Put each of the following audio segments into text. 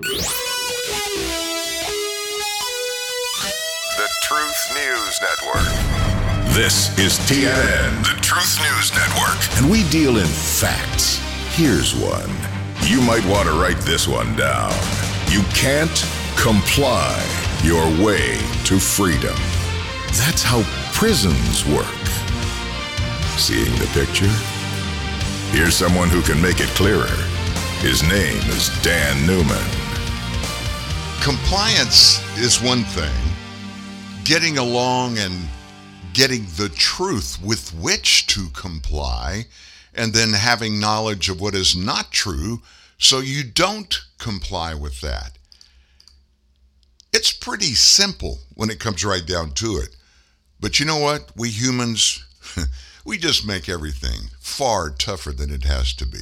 The Truth News Network. This is TNN, the Truth News Network. And we deal in facts. Here's one. You might want to write this one down. You can't comply your way to freedom. That's how prisons work. Seeing the picture? Here's someone who can make it clearer. His name is Dan Newman. Compliance is one thing. Getting along and getting the truth with which to comply, and then having knowledge of what is not true so you don't comply with that. It's pretty simple when it comes right down to it. But you know what? We humans, we just make everything far tougher than it has to be.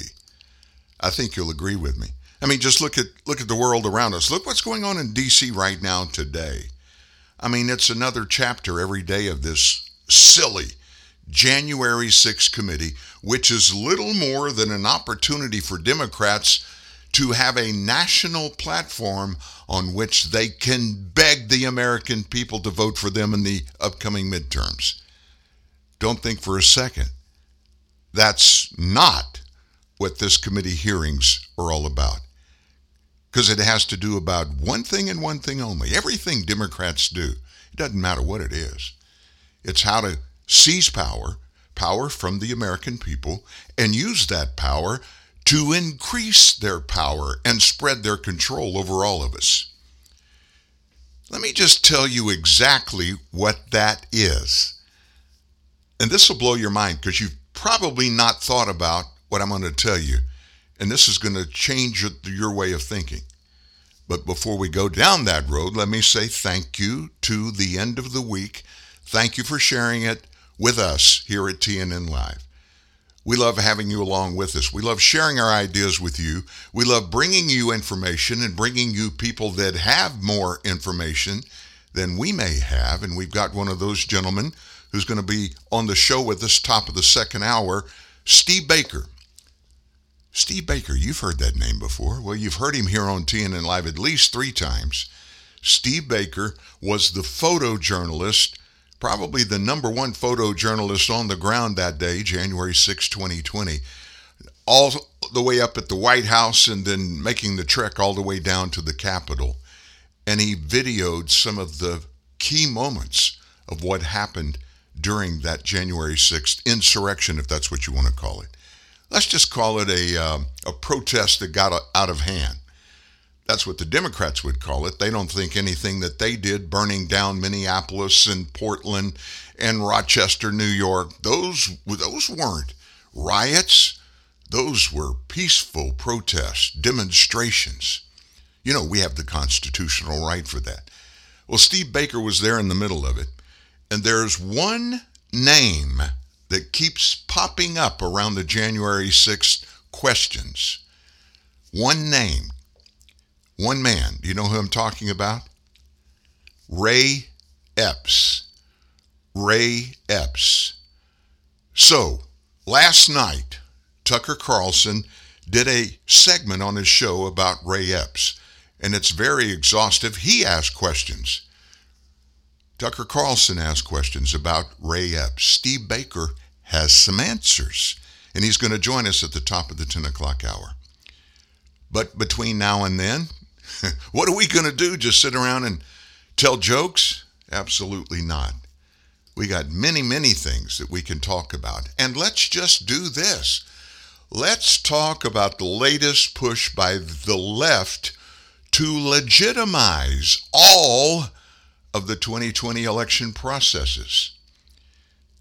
I think you'll agree with me. I mean, just look at the world around us. Look what's going on in D.C. right now today. I mean, it's another chapter every day of this silly January 6th committee, which is little more than an opportunity for Democrats to have a national platform on which they can beg the American people to vote for them in the upcoming midterms. Don't think for a second. That's not what this committee hearings are all about. Because it has to do about one thing and one thing only. Everything Democrats do, it doesn't matter what it is. It's how to seize power from the American people, and use that power to increase their power and spread their control over all of us. Let me just tell you exactly what that is. And this will blow your mind because you've probably not thought about what I'm going to tell you. And this is going to change your way of thinking. But before we go down that road, let me say thank you to the end of the week. Thank you for sharing it with us here at TNN Live. We love having you along with us. We love sharing our ideas with you. We love bringing you information and bringing you people that have more information than we may have. And we've got one of those gentlemen who's going to be on the show with us top of the second hour, Steve Baker. Steve Baker, you've heard that name before. Well, you've heard him here on TNN Live at least three times. Steve Baker was the photojournalist, probably the number one photojournalist on the ground that day, January 6, 2020, all the way up at the White House and then making the trek all the way down to the Capitol. And he videoed some of the key moments of what happened during that January 6th insurrection, if that's what you want to call it. Let's just call it a protest that got out of hand. That's what the Democrats would call it. They don't think anything that they did, burning down Minneapolis and Portland and Rochester, New York, those weren't riots. Those were peaceful protests, demonstrations. You know, we have the constitutional right for that. Well, Steve Baker was there in the middle of it, and there's one name that keeps popping up around the January 6th questions. One name. One man. Do you know who I'm talking about? Ray Epps. Ray Epps. So, last night, Tucker Carlson did a segment on his show about Ray Epps, and it's very exhaustive. He asked questions. Tucker Carlson asked questions about Ray Epps. Steve Baker has some answers, and he's going to join us at the top of the 10 o'clock hour. But between now and then, what are we going to do? Just sit around and tell jokes? Absolutely not. We got many, many things that we can talk about. And let's just do this. Let's talk about the latest push by the left to legitimize all of the 2020 election processes.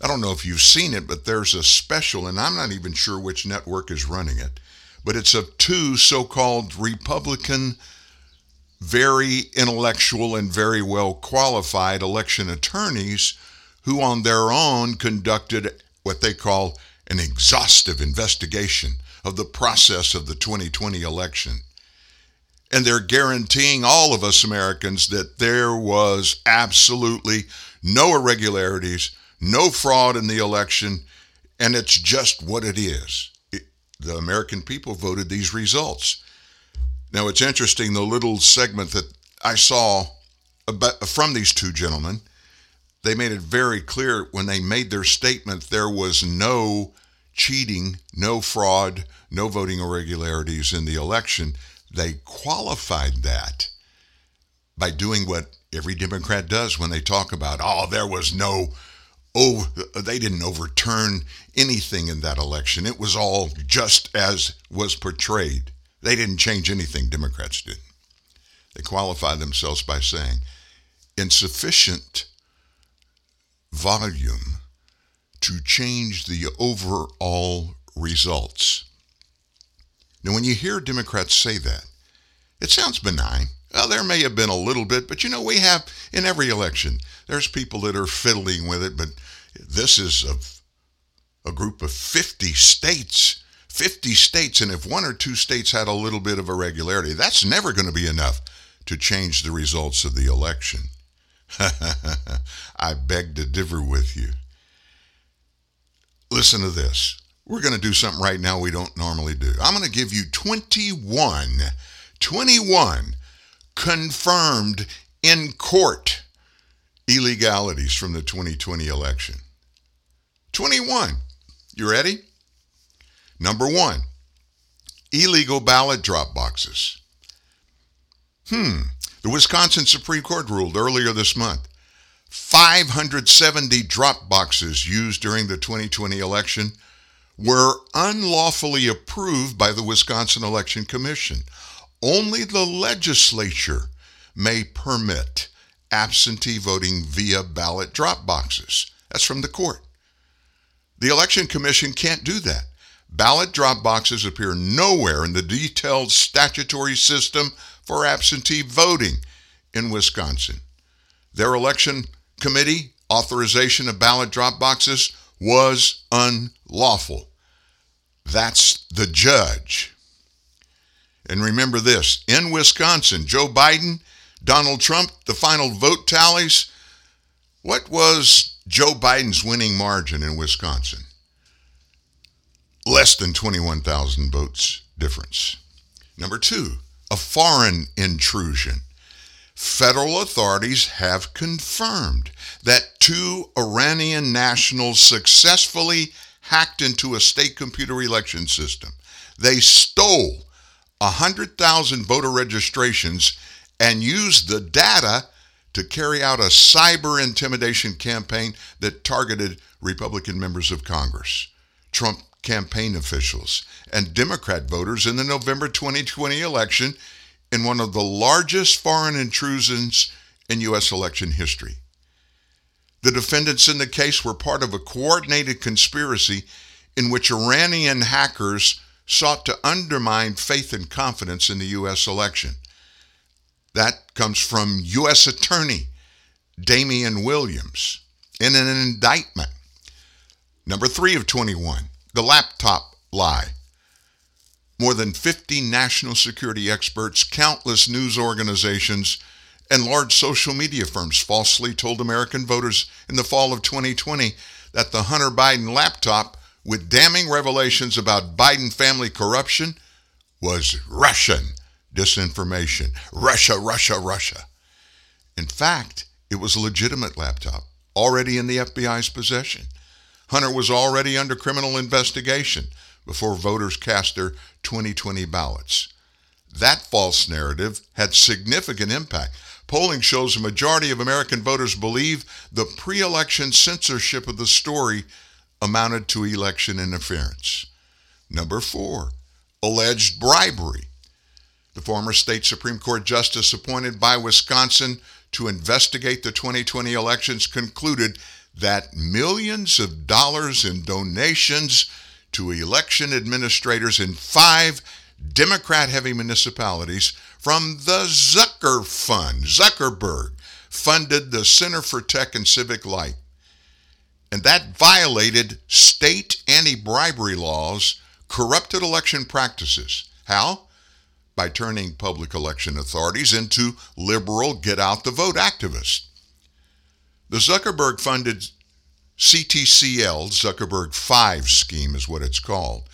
I don't know if you've seen it, but there's a special, and I'm not even sure which network is running it, but it's of two so-called Republican, very intellectual and very well-qualified election attorneys who on their own conducted what they call an exhaustive investigation of the process of the 2020 election. And they're guaranteeing all of us Americans that there was absolutely no irregularities, no fraud in the election, and it's just what it is. The American people voted these results. Now, it's interesting, the little segment that I saw about, from these two gentlemen, they made it very clear when they made their statement there was no cheating, no fraud, no voting irregularities in the election. They qualified that by doing what every Democrat does when they talk about, they didn't overturn anything in that election. It was all just as was portrayed. They didn't change anything, Democrats didn't. They qualified themselves by saying, insufficient volume to change the overall results. Now, when you hear Democrats say that, it sounds benign. Well, there may have been a little bit, but we have in every election, there's people that are fiddling with it, but this is a group of 50 states, and if one or two states had a little bit of irregularity, that's never going to be enough to change the results of the election. I beg to differ with you. Listen to this. We're going to do something right now we don't normally do. I'm going to give you 21 confirmed in court illegalities from the 2020 election. 21. You ready? Number 1, illegal ballot drop boxes. The Wisconsin Supreme Court ruled earlier this month 570 drop boxes used during the 2020 election were unlawfully approved by the Wisconsin Election Commission. Only the legislature may permit absentee voting via ballot drop boxes. That's from the court. The Election Commission can't do that. Ballot drop boxes appear nowhere in the detailed statutory system for absentee voting in Wisconsin. Their election committee authorization of ballot drop boxes was unlawful. That's the judge. And remember this, in Wisconsin, Joe Biden, Donald Trump, the final vote tallies. What was Joe Biden's winning margin in Wisconsin? Less than 21,000 votes difference. Number 2, a foreign intrusion. Federal authorities have confirmed that 2 Iranian nationals successfully hacked into a state computer election system. They stole 100,000 voter registrations and used the data to carry out a cyber intimidation campaign that targeted Republican members of Congress, Trump campaign officials, and Democrat voters in the November 2020 election, in one of the largest foreign intrusions in U.S. election history. The defendants in the case were part of a coordinated conspiracy in which Iranian hackers sought to undermine faith and confidence in the U.S. election. That comes from U.S. Attorney Damian Williams in an indictment. Number 3 of 21, the laptop lie. More than 50 national security experts, countless news organizations, and large social media firms falsely told American voters in the fall of 2020 that the Hunter Biden laptop, with damning revelations about Biden family corruption, was Russian disinformation. Russia. In fact, it was a legitimate laptop, already in the FBI's possession. Hunter was already under criminal investigation before voters cast their 2020 ballots. That false narrative had significant impact. Polling shows a majority of American voters believe the pre-election censorship of the story amounted to election interference. Number 4, alleged bribery. The former state Supreme Court justice appointed by Wisconsin to investigate the 2020 elections concluded that millions of dollars in donations to election administrators in 5 Democrat-heavy municipalities from the Zucker Fund. Zuckerberg funded the Center for Tech and Civic Life, and that violated state anti-bribery laws, corrupted election practices. How? By turning public election authorities into liberal get-out-the-vote activists. The Zuckerberg-funded CTCL, Zuckerberg 5 scheme is what it's called,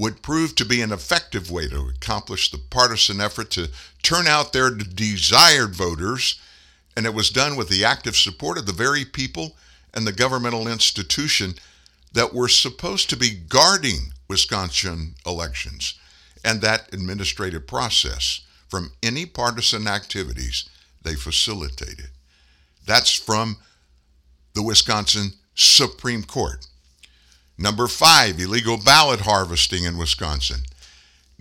would prove to be an effective way to accomplish the partisan effort to turn out their desired voters, and it was done with the active support of the very people and the governmental institution that were supposed to be guarding Wisconsin elections and that administrative process from any partisan activities they facilitated. That's from the Wisconsin Supreme Court. Number 5, illegal ballot harvesting in Wisconsin.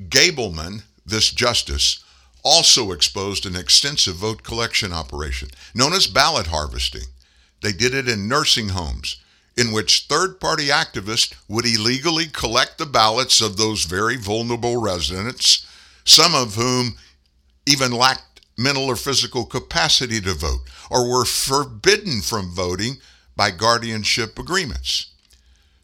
Gableman, this justice, also exposed an extensive vote collection operation known as ballot harvesting. They did it in nursing homes, in which third-party activists would illegally collect the ballots of those very vulnerable residents, some of whom even lacked mental or physical capacity to vote or were forbidden from voting by guardianship agreements.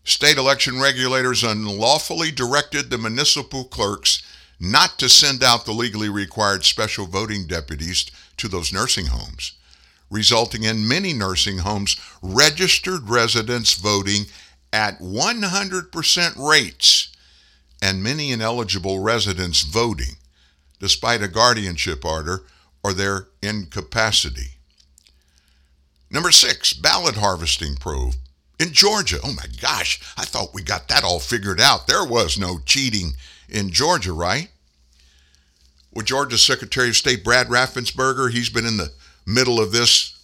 State election regulators unlawfully directed the municipal clerks not to send out the legally required special voting deputies to those nursing homes, resulting in many nursing homes registered residents voting at 100% rates and many ineligible residents voting despite a guardianship order or their incapacity. Number 6, ballot harvesting probe. In Georgia, oh my gosh, I thought we got that all figured out. There was no cheating in Georgia, right? Well, Georgia Secretary of State Brad Raffensperger, he's been in the middle of this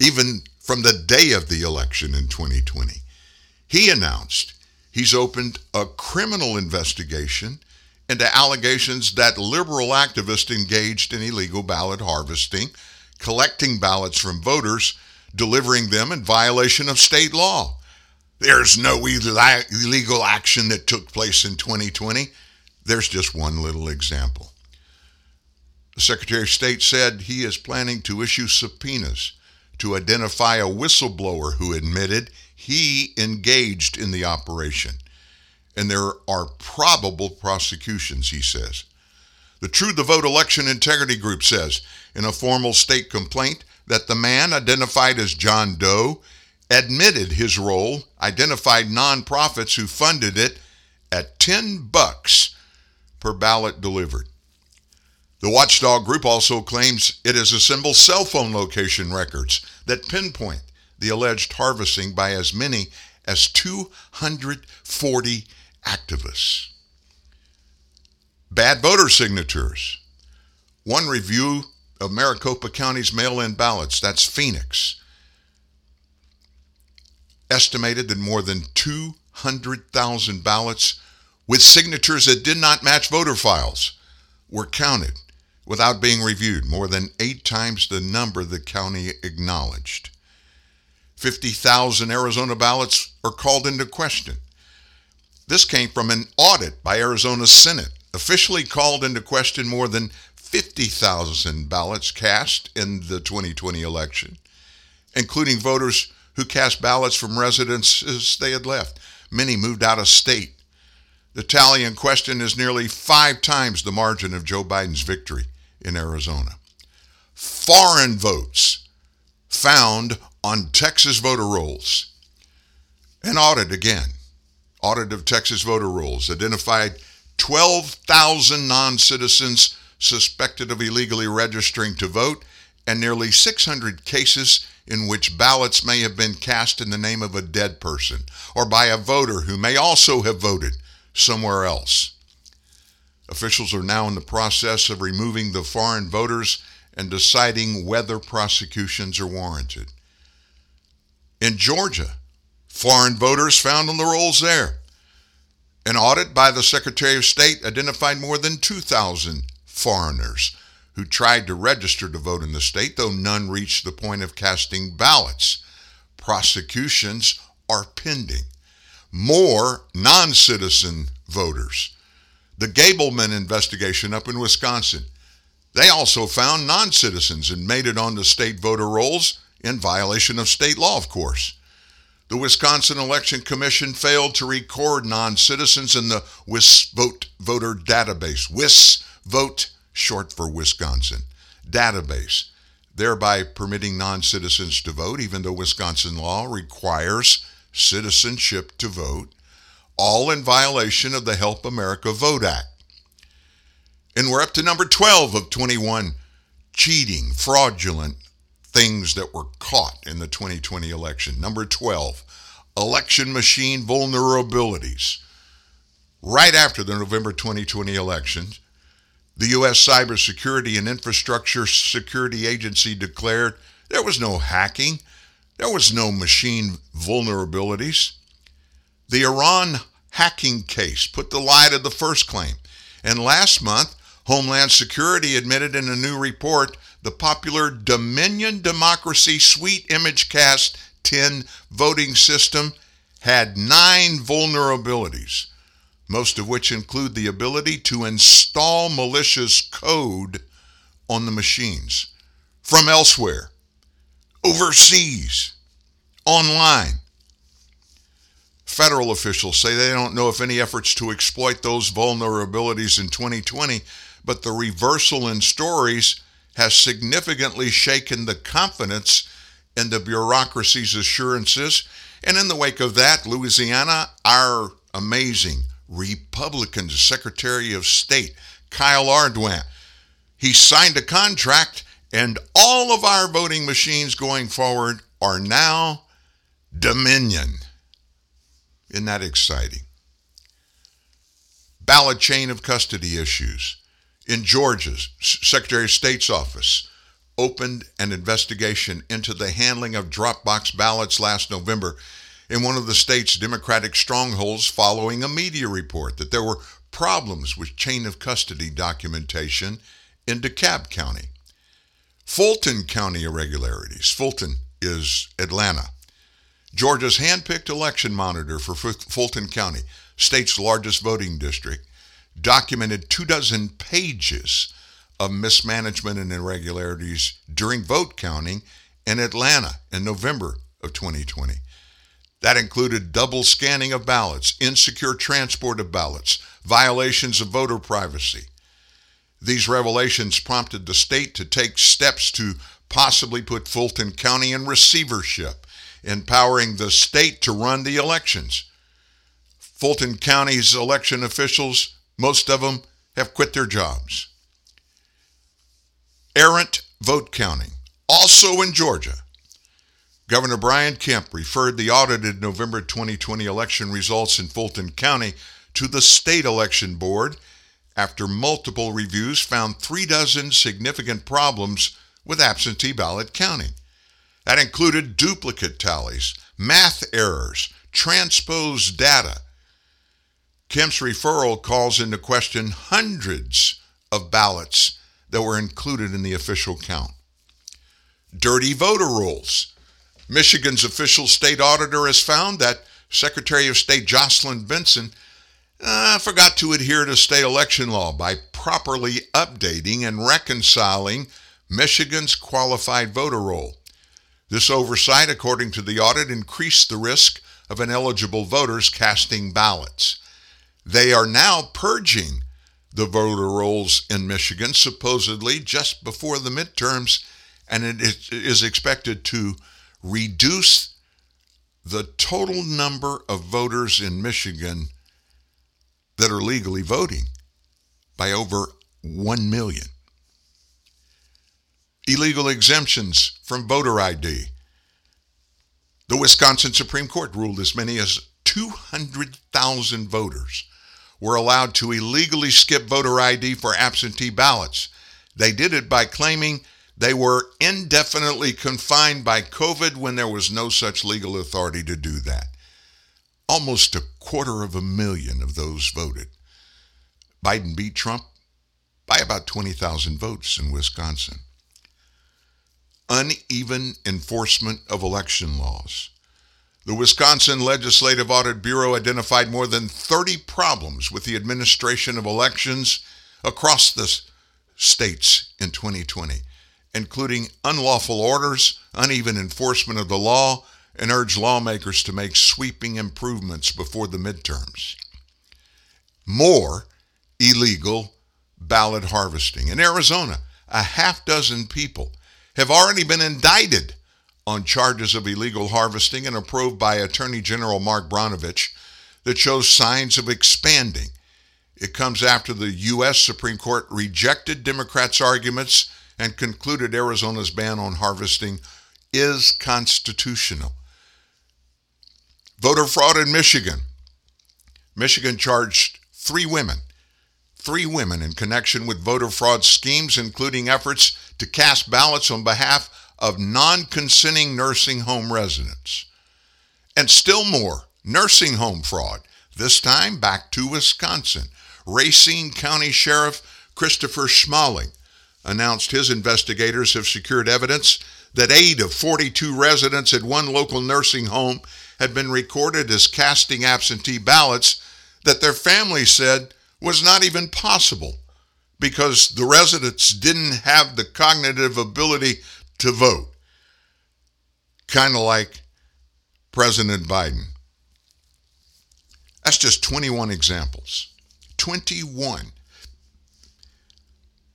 even from the day of the election in 2020. He announced he's opened a criminal investigation into allegations that liberal activists engaged in illegal ballot harvesting, collecting ballots from voters, delivering them in violation of state law. There's no illegal action that took place in 2020. There's just one little example. The Secretary of State said he is planning to issue subpoenas to identify a whistleblower who admitted he engaged in the operation. And there are probable prosecutions, he says. The True the Vote Election Integrity Group says in a formal state complaint that the man identified as John Doe admitted his role, identified nonprofits who funded it at $10 per ballot delivered. The watchdog group also claims it has assembled cell phone location records that pinpoint the alleged harvesting by as many as 240 activists. Bad voter signatures. One review of Maricopa County's mail-in ballots, that's Phoenix, estimated that more than 200,000 ballots with signatures that did not match voter files were counted without being reviewed, more than 8 times the number the county acknowledged. 50,000 Arizona ballots are called into question. This came from an audit by Arizona Senate, officially called into question more than 50,000 ballots cast in the 2020 election, including voters who cast ballots from residences they had left. Many moved out of state. The tally in question is nearly 5 times the margin of Joe Biden's victory in Arizona. Foreign votes found on Texas voter rolls. An audit again. Audit of Texas voter rolls identified 12,000 non-citizens suspected of illegally registering to vote, and nearly 600 cases in which ballots may have been cast in the name of a dead person or by a voter who may also have voted somewhere else. Officials are now in the process of removing the foreign voters and deciding whether prosecutions are warranted. In Georgia, foreign voters found on the rolls there. An audit by the Secretary of State identified more than 2,000 foreigners who tried to register to vote in the state, though none reached the point of casting ballots. Prosecutions are pending. More non-citizen voters. The Gableman investigation up in Wisconsin, they also found non-citizens and made it on the state voter rolls in violation of state law, of course. The Wisconsin Election Commission failed to record non-citizens in the WisVote voter database. WisVote, short for Wisconsin, database, thereby permitting non-citizens to vote, even though Wisconsin law requires citizenship to vote. all in violation of the Help America Vote Act. And we're up to number 12 of 21 cheating, fraudulent things that were caught in the 2020 election. Number 12, election machine vulnerabilities. Right after the November 2020 elections, the U.S. Cybersecurity and Infrastructure Security Agency declared there was no hacking, there was no machine vulnerabilities. The Iran hacking case put the lie to the first claim. And last month, Homeland Security admitted in a new report the popular Dominion Democracy Suite ImageCast 10 voting system had 9 vulnerabilities, most of which include the ability to install malicious code on the machines from elsewhere, overseas, online. Federal officials say they don't know if any efforts to exploit those vulnerabilities in 2020, but the reversal in stories has significantly shaken the confidence in the bureaucracy's assurances. And in the wake of that, Louisiana, our amazing Republican Secretary of State Kyle Ardoin, he signed a contract, and all of our voting machines going forward are now Dominion. Isn't that exciting? Ballot chain of custody issues. In Georgia's Secretary of State's office opened an investigation into the handling of Dropbox ballots last November in one of the state's Democratic strongholds following a media report that there were problems with chain of custody documentation in DeKalb County. Fulton County irregularities. Fulton is Atlanta. Georgia's hand-picked election monitor for Fulton County, state's largest voting district, documented 24 pages of mismanagement and irregularities during vote counting in Atlanta in November of 2020. That included double scanning of ballots, insecure transport of ballots, violations of voter privacy. These revelations prompted the state to take steps to possibly put Fulton County in receivership, empowering the state to run the elections. Fulton County's election officials, most of them, have quit their jobs. Errant vote counting, also in Georgia. Governor Brian Kemp referred the audited November 2020 election results in Fulton County to the State Election Board after multiple reviews found 36 significant problems with absentee ballot counting. That included duplicate tallies, math errors, transposed data. Kemp's referral calls into question hundreds of ballots that were included in the official count. Dirty voter rolls. Michigan's official state auditor has found that Secretary of State Jocelyn Benson forgot to adhere to state election law by properly updating and reconciling Michigan's qualified voter roll. This oversight, according to the audit, increased the risk of ineligible voters casting ballots. They are now purging the voter rolls in Michigan, supposedly just before the midterms, and it is expected to reduce the total number of voters in Michigan that are legally voting by over 1 million. Illegal exemptions from voter ID. The Wisconsin Supreme Court ruled as many as 200,000 voters were allowed to illegally skip voter ID for absentee ballots. They did it by claiming they were indefinitely confined by COVID when there was no such legal authority to do that. Almost 250,000 of those voted. Biden beat Trump by about 20,000 votes in Wisconsin. Uneven enforcement of election laws. The Wisconsin Legislative Audit Bureau identified more than 30 problems with the administration of elections across the states in 2020, including unlawful orders, uneven enforcement of the law, and urge lawmakers to make sweeping improvements before the midterms. More illegal ballot harvesting. In Arizona, 6 people have already been indicted on charges of illegal harvesting and approved by Attorney General Mark Branovich. that shows signs of expanding. It comes after the U.S. Supreme Court rejected Democrats' arguments and concluded Arizona's ban on harvesting is constitutional. Voter fraud in Michigan. Michigan charged three women in connection with voter fraud schemes, including efforts to cast ballots on behalf of non-consenting nursing home residents. And still more nursing home fraud, this time back to Wisconsin. Racine County Sheriff Christopher Schmaling announced his investigators have secured evidence that 8 of 42 residents at one local nursing home had been recorded as casting absentee ballots that their family said was not even possible because the residents didn't have the cognitive ability to vote. Kind of like President Biden. That's just 21 examples. 21.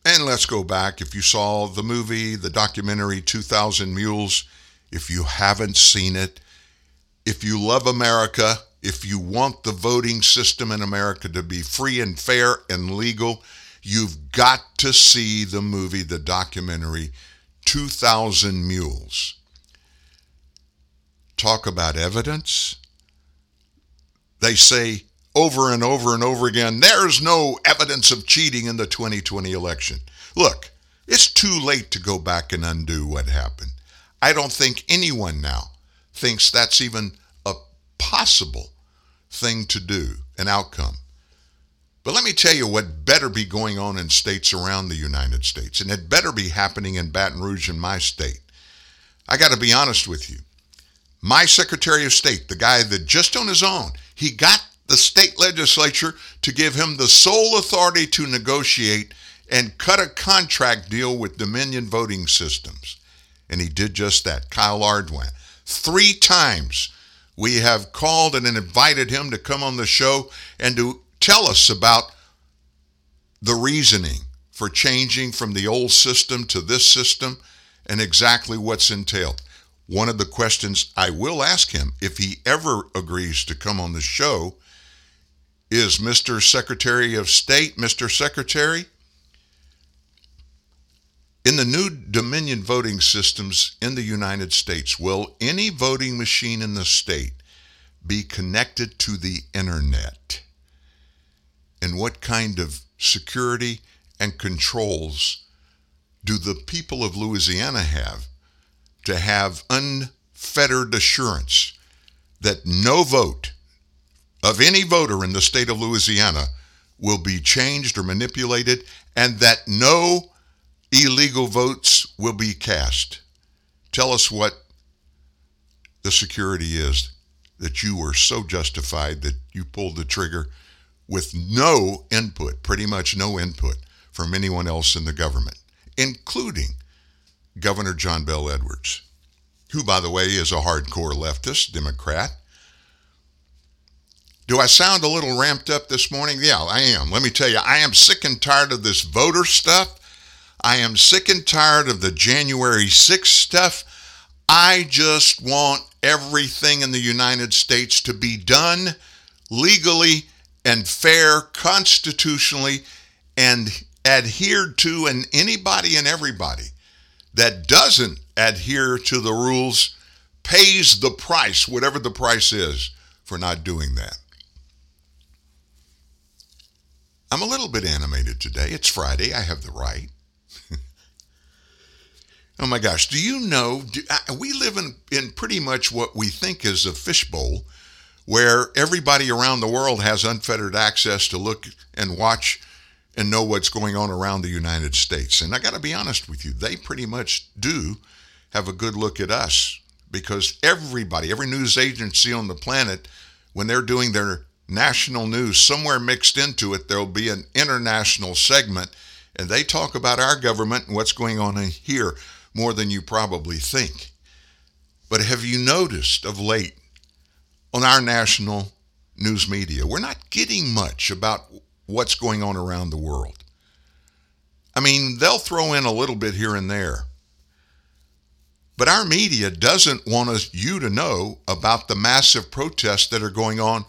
And let's go back. If you saw the movie, the documentary 2,000 Mules, if you haven't seen it, if you love America, if you want the voting system in America to be free and fair and legal, you've got to see the movie, the documentary 2,000 Mules. Talk about evidence. They say over and over and over again, there's no evidence of cheating in the 2020 election. Look, it's too late to go back and undo what happened. I don't think anyone now thinks that's even a possible thing to do, an outcome. But let me tell you what better be going on in states around the United States, and it better be happening in Baton Rouge in my state. I got to be honest with you. My Secretary of State, the guy that just on his own, he got the state legislature to give him the sole authority to negotiate and cut a contract deal with Dominion Voting Systems. And he did just that. Kyle Ardoin. 3 times we have called and invited him to come on the show and to tell us about the reasoning for changing from the old system to this system and exactly what's entailed. One of the questions I will ask him if he ever agrees to come on the show is, Mr. Secretary of State, Mr. Secretary, in the new Dominion voting systems in the United States, will any voting machine in the state be connected to the internet? And what kind of security and controls do the people of Louisiana have to have unfettered assurance that no vote of any voter in the state of Louisiana will be changed or manipulated, and that no illegal votes will be cast? Tell us what the security is that you were so justified that you pulled the trigger with no input, pretty much no input from anyone else in the government, including Governor John Bel Edwards, who, by the way, is a hardcore leftist Democrat. Do I sound a little ramped up this morning? Yeah, I am. Let me tell you, I am sick and tired of this voter stuff. I am sick and tired of the January 6th stuff. I just want everything in the United States to be done legally and fair, constitutionally, and adhered to, and anybody and everybody that doesn't adhere to the rules pays the price, whatever the price is, for not doing that. I'm a little bit animated today. It's Friday. I have the right. Oh my gosh, do you know, we live in pretty much what we think is a fishbowl where everybody around the world has unfettered access to look and watch and know what's going on around the United States. And I got to be honest with you, they pretty much do have a good look at us, because everybody, every news agency on the planet, when they're doing their national news, somewhere mixed into it, there'll be an international segment, and they talk about our government and what's going on in here more than you probably think. But have you noticed of late on our national news media, we're not getting much about what's going on around the world? I mean, they'll throw in a little bit here and there. But our media doesn't want you to know about the massive protests that are going on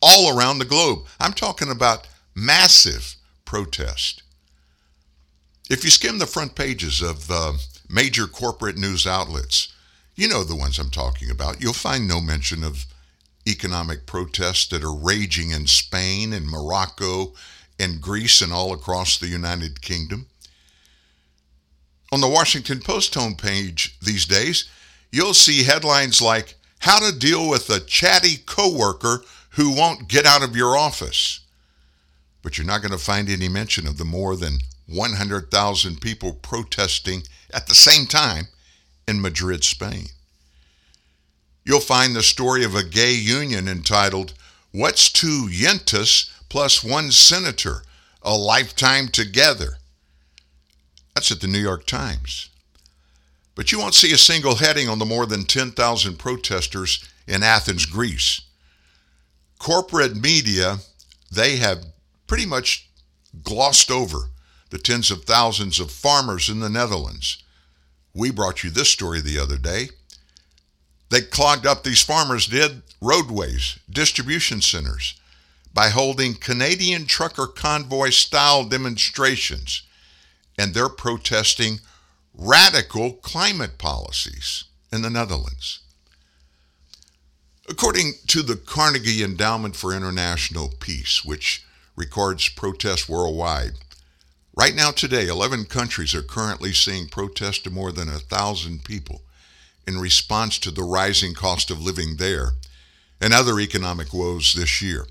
all around the globe. I'm talking about massive protest. If you skim the front pages of major corporate news outlets, you know the ones I'm talking about, you'll find no mention of economic protests that are raging in Spain and Morocco and Greece and all across the United Kingdom. On the Washington Post homepage these days, you'll see headlines like, "How to deal with a chatty coworker who won't get out of your office." But you're not going to find any mention of the more than 100,000 people protesting at the same time in Madrid, Spain. You'll find the story of a gay union entitled, "What's Two Yentas Plus One Senator? A Lifetime Together." That's at the New York Times. But you won't see a single heading on the more than 10,000 protesters in Athens, Greece. Corporate media, they have pretty much glossed over the tens of thousands of farmers in the Netherlands. We brought you this story the other day. They clogged up, these farmers did, roadways, distribution centers by holding Canadian trucker convoy-style demonstrations, and they're protesting radical climate policies in the Netherlands. According to the Carnegie Endowment for International Peace, which records protests worldwide, right now today, 11 countries are currently seeing protests to more than 1,000 people in response to the rising cost of living there and other economic woes this year.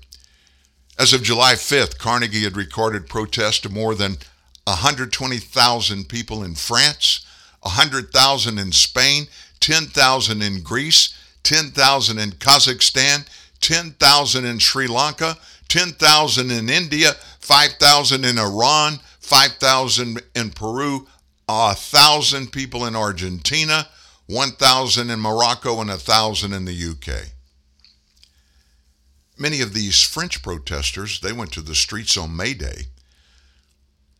As of July 5th, Carnegie had recorded protests to more than 120,000 people in France, 100,000 in Spain, 10,000 in Greece, 10,000 in Kazakhstan, 10,000 in Sri Lanka, 10,000 in India, 5,000 in Iran, 5,000 in Peru, 1,000 people in Argentina, 1,000 in Morocco, and 1,000 in the UK. Many of these French protesters, they went to the streets on May Day.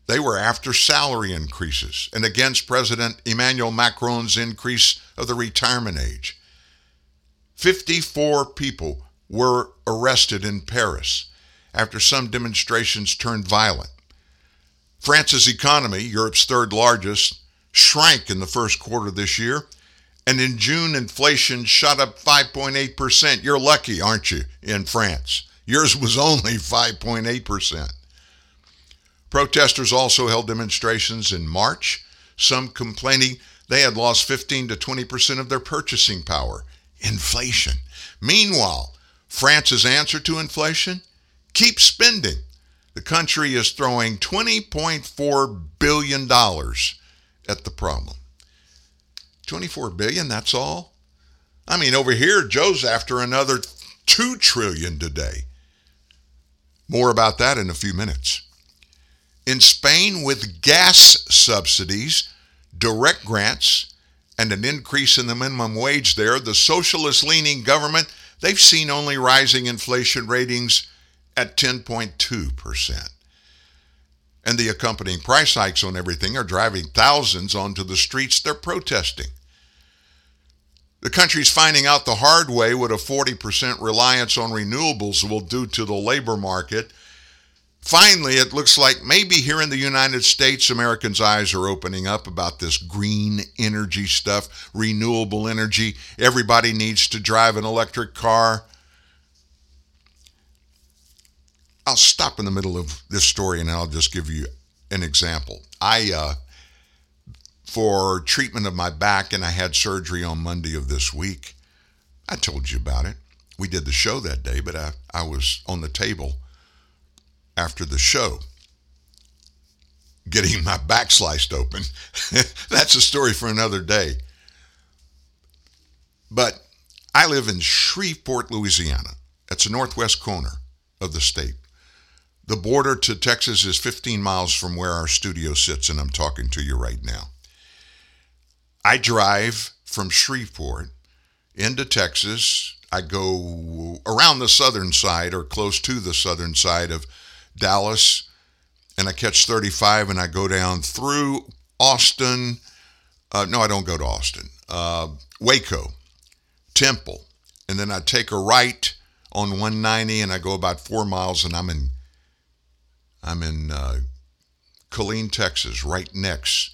They were after salary increases and against President Emmanuel Macron's increase of the retirement age. 54 people were arrested in Paris after some demonstrations turned violent. France's economy, Europe's third largest, shrank in the first quarter this year, and in June, inflation shot up 5.8%. You're lucky, aren't you, in France? Yours was only 5.8%. Protesters also held demonstrations in March, some complaining they had lost 15 to 20% of their purchasing power. Inflation. Meanwhile, France's answer to inflation? Keep spending. The country is throwing $20.4 billion at the problem. $24 billion, that's all? I mean, over here, Joe's after another $2 trillion today. More about that in a few minutes. In Spain, with gas subsidies, direct grants, and an increase in the minimum wage there, the socialist-leaning government, they've seen only rising inflation ratings at 10.2%. And the accompanying price hikes on everything are driving thousands onto the streets. They're protesting. The country's finding out the hard way what a 40% reliance on renewables will do to the labor market. Finally, it looks like maybe here in the United States, Americans' eyes are opening up about this green energy stuff, renewable energy. Everybody needs to drive an electric car. I'll stop in the middle of this story and I'll just give you an example. I for treatment of my back, and I had surgery on Monday of this week. I told you about it. We did the show that day, but I was on the table after the show, getting my back sliced open. That's a story for another day. But I live in Shreveport, Louisiana. That's the northwest corner of the state. The border to Texas is 15 miles from where our studio sits, and I'm talking to you right now. I drive from Shreveport into Texas. I go around the southern side or close to the southern side of Dallas, and I catch 35, and I go down through Austin. No, I don't go to Austin. Waco, Temple, and then I take a right on 190 and I go about 4 miles and I'm in Killeen, Texas, right next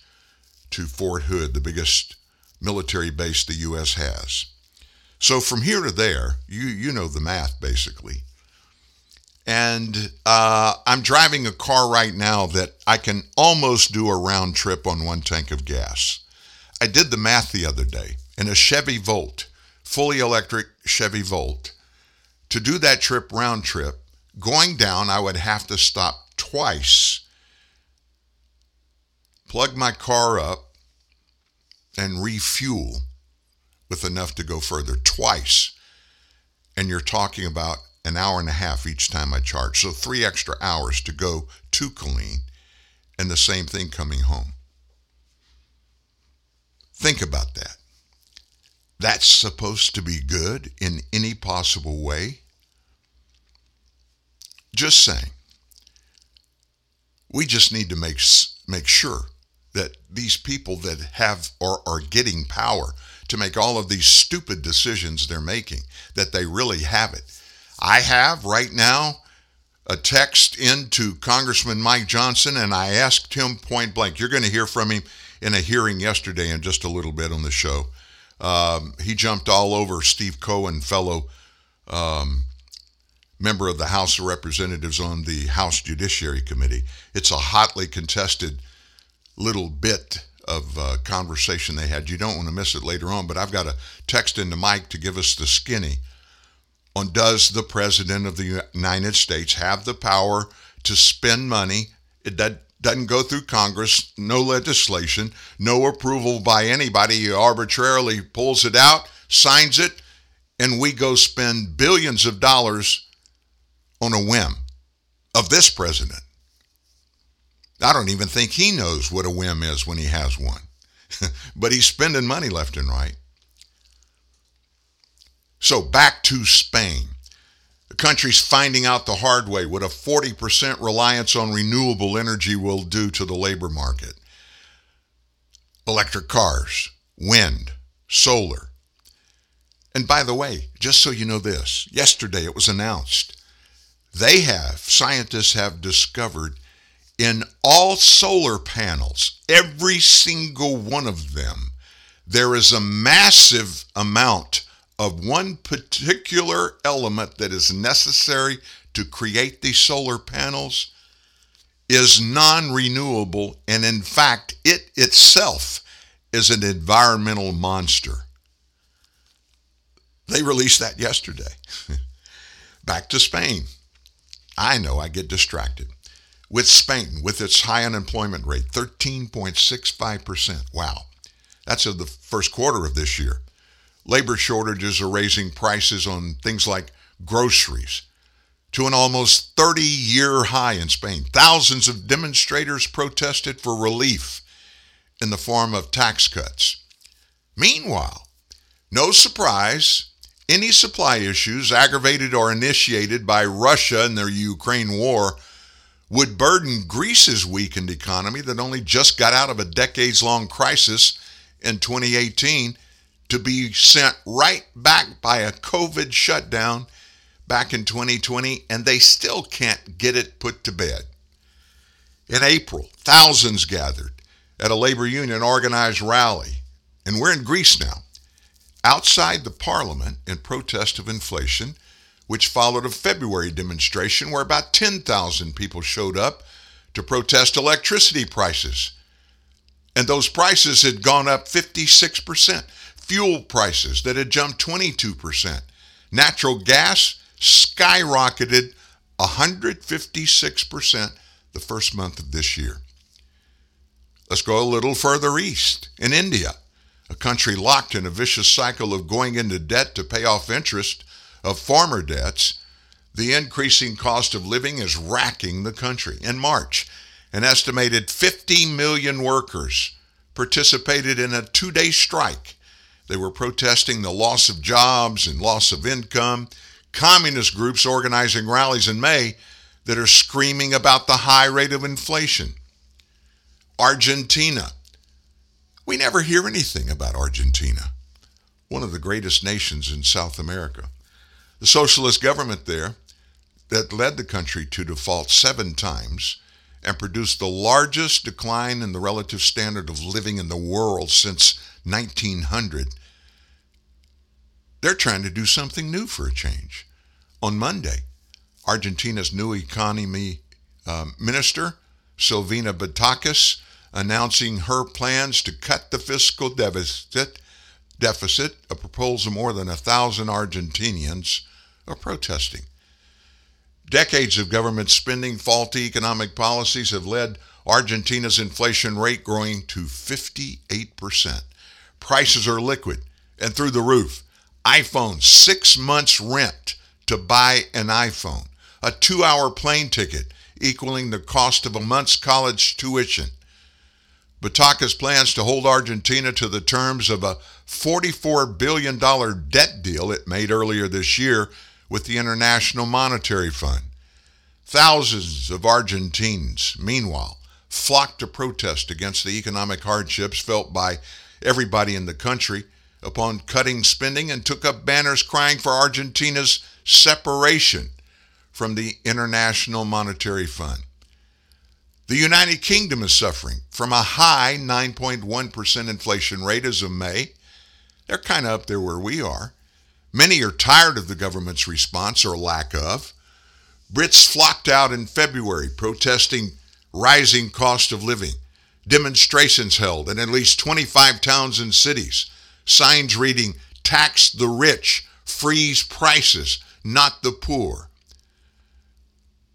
to Fort Hood, the biggest military base the U.S. has. So from here to there, you know the math basically. And I'm driving a car right now that I can almost do a round trip on one tank of gas. I did the math the other day in a Chevy Volt, fully electric Chevy Volt. To do that trip, round trip, going down, I would have to stop twice, plug my car up, and refuel with enough to go further twice. And you're talking about an hour and a half each time I charge. So 3 extra hours to go to Killeen and the same thing coming home. Think about that. That's supposed to be good in any possible way. Just saying. We just need to make sure that these people that have or are getting power to make all of these stupid decisions they're making, that they really have it. I have right now a text into Congressman Mike Johnson, and I asked him point blank. You're going to hear from him in a hearing yesterday in just a little bit on the show. He jumped all over Steve Cohen, fellow member of the House of Representatives on the House Judiciary Committee. It's a hotly contested little bit of conversation they had. You don't want to miss it later on, but I've got a text into Mike to give us the skinny on does the President of the United States have the power to spend money? It doesn't go through Congress, no legislation, no approval by anybody. He arbitrarily pulls it out, signs it, and we go spend billions of dollars on a whim of this president. I don't even think he knows what a whim is when he has one. But he's spending money left and right. So back to Spain. The country's finding out the hard way what a 40% reliance on renewable energy will do to the labor market. Electric cars, wind, solar. And by the way, just so you know this, yesterday it was announced, scientists have discovered in all solar panels, every single one of them, there is a massive amount of one particular element that is necessary to create these solar panels is non-renewable, and in fact, it itself is an environmental monster. They released that yesterday. Back to Spain. I know I get distracted. With Spain, with its high unemployment rate, 13.65%. Wow. That's of the first quarter of this year. Labor shortages are raising prices on things like groceries to an almost 30-year high in Spain. Thousands of demonstrators protested for relief in the form of tax cuts. Meanwhile, no surprise, any supply issues aggravated or initiated by Russia and their Ukraine war would burden Greece's weakened economy that only just got out of a decades-long crisis in 2018 to be sent right back by a COVID shutdown back in 2020, and they still can't get it put to bed. In April, thousands gathered at a labor union organized rally, and we're in Greece now, outside the parliament in protest of inflation, which followed a February demonstration where about 10,000 people showed up to protest electricity prices. And those prices had gone up 56%. Fuel prices that had jumped 22%. Natural gas skyrocketed 156% the first month of this year. Let's go a little further east. In India, a country locked in a vicious cycle of going into debt to pay off interest of former debts, the increasing cost of living is racking the country. In March, an estimated 50 million workers participated in a 2-day strike. They were protesting the loss of jobs and loss of income. Communist groups organizing rallies in May that are screaming about the high rate of inflation. Argentina. We never hear anything about Argentina, one of the greatest nations in South America. the socialist government there that led the country to default 7 times and produced the largest decline in the relative standard of living in the world since 1900, they're trying to do something new for a change. On Monday, Argentina's new economy minister, Silvina Batakis, announcing her plans to cut the fiscal deficit, a proposal more than 1,000 Argentinians are protesting. Decades of government spending, faulty economic policies have led Argentina's inflation rate growing to 58%. Prices are liquid and through the roof. iPhone, 6 months rent to buy an iPhone. A 2-hour plane ticket equaling the cost of a month's college tuition. Batakis plans to hold Argentina to the terms of a $44 billion debt deal it made earlier this year with the International Monetary Fund. Thousands of Argentines, meanwhile, flocked to protest against the economic hardships felt by everybody in the country upon cutting spending and took up banners crying for Argentina's separation from the International Monetary Fund. The United Kingdom is suffering from a high 9.1% inflation rate as of May. They're kind of up there where we are. Many are tired of the government's response or lack of. Brits flocked out in February protesting rising cost of living. Demonstrations held in at least 25 towns and cities. Signs reading, "Tax the rich, freeze prices, not the poor."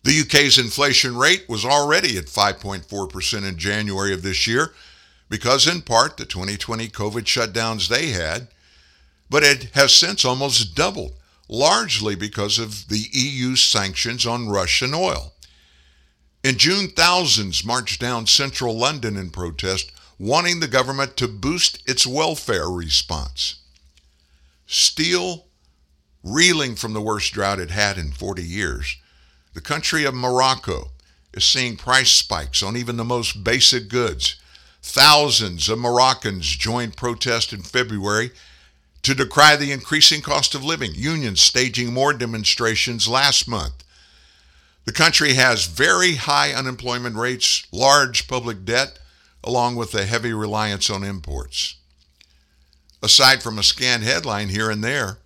The UK's inflation rate was already at 5.4% in January of this year because, in part, the 2020 COVID shutdowns they had, but it has since almost doubled, largely because of the EU sanctions on Russian oil. In June, thousands marched down central London in protest, wanting the government to boost its welfare response. Still reeling from the worst drought it had in 40 years, the country of Morocco is seeing price spikes on even the most basic goods. Thousands of Moroccans joined protest in February to decry the increasing cost of living, unions staging more demonstrations last month. The country has very high unemployment rates, large public debt, along with a heavy reliance on imports. Aside from a scant headline here and there,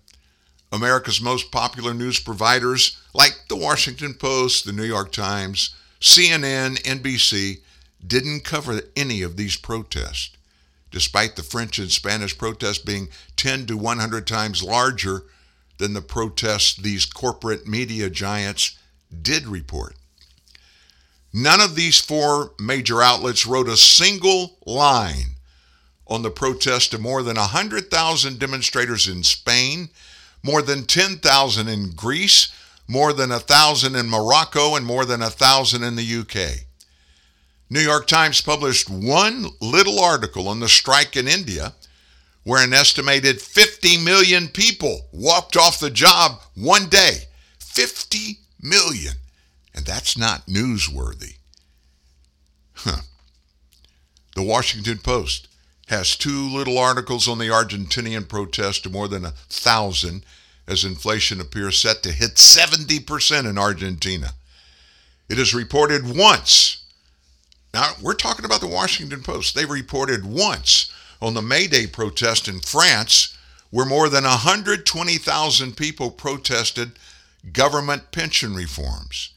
America's most popular news providers like the Washington Post, the New York Times, CNN, NBC didn't cover any of these protests, despite the French and Spanish protests being 10 to 100 times larger than the protests these corporate media giants did report. None of these 4 major outlets wrote a single line on the protest of more than 100,000 demonstrators in Spain, more than 10,000 in Greece, more than 1,000 in Morocco, and more than 1,000 in the UK. New York Times published one little article on the strike in India, where an estimated 50 million people walked off the job one day. 50 million. And that's not newsworthy. The Washington Post has 2 little articles on the Argentinian protest of more than 1,000 as inflation appears set to hit 70% in Argentina. It is reported once. Now, we're talking about the Washington Post. They reported once on the May Day protest in France where more than 120,000 people protested government pension reforms.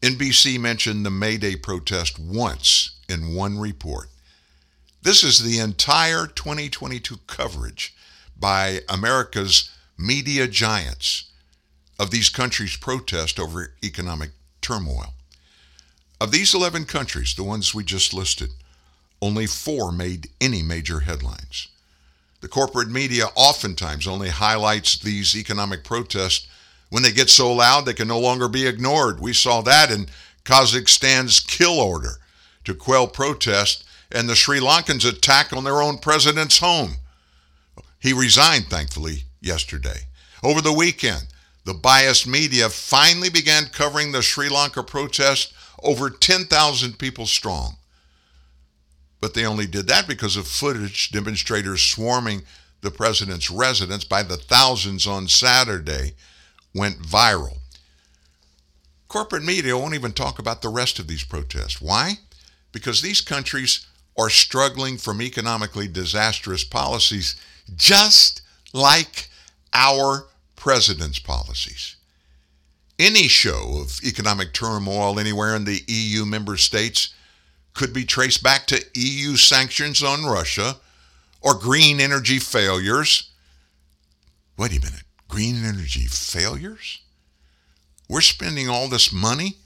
NBC mentioned the May Day protest once in one report. This is the entire 2022 coverage by America's media giants of these countries' protest over economic turmoil. Of these 11 countries, the ones we just listed, only 4 made any major headlines. The corporate media oftentimes only highlights these economic protests when they get so loud they can no longer be ignored. We saw that in Kazakhstan's kill order to quell protest and the Sri Lankans' attack on their own president's home. He resigned, thankfully, yesterday. Over the weekend, the biased media finally began covering the Sri Lanka protest, over 10,000 people strong. But they only did that because of footage demonstrators swarming the president's residence by the thousands on Saturday went viral. Corporate media won't even talk about the rest of these protests. Why? Because these countries are struggling from economically disastrous policies, just like our president's policies. Any show of economic turmoil anywhere in the EU member states could be traced back to EU sanctions on Russia or green energy failures. Wait a minute, green energy failures? We're spending all this money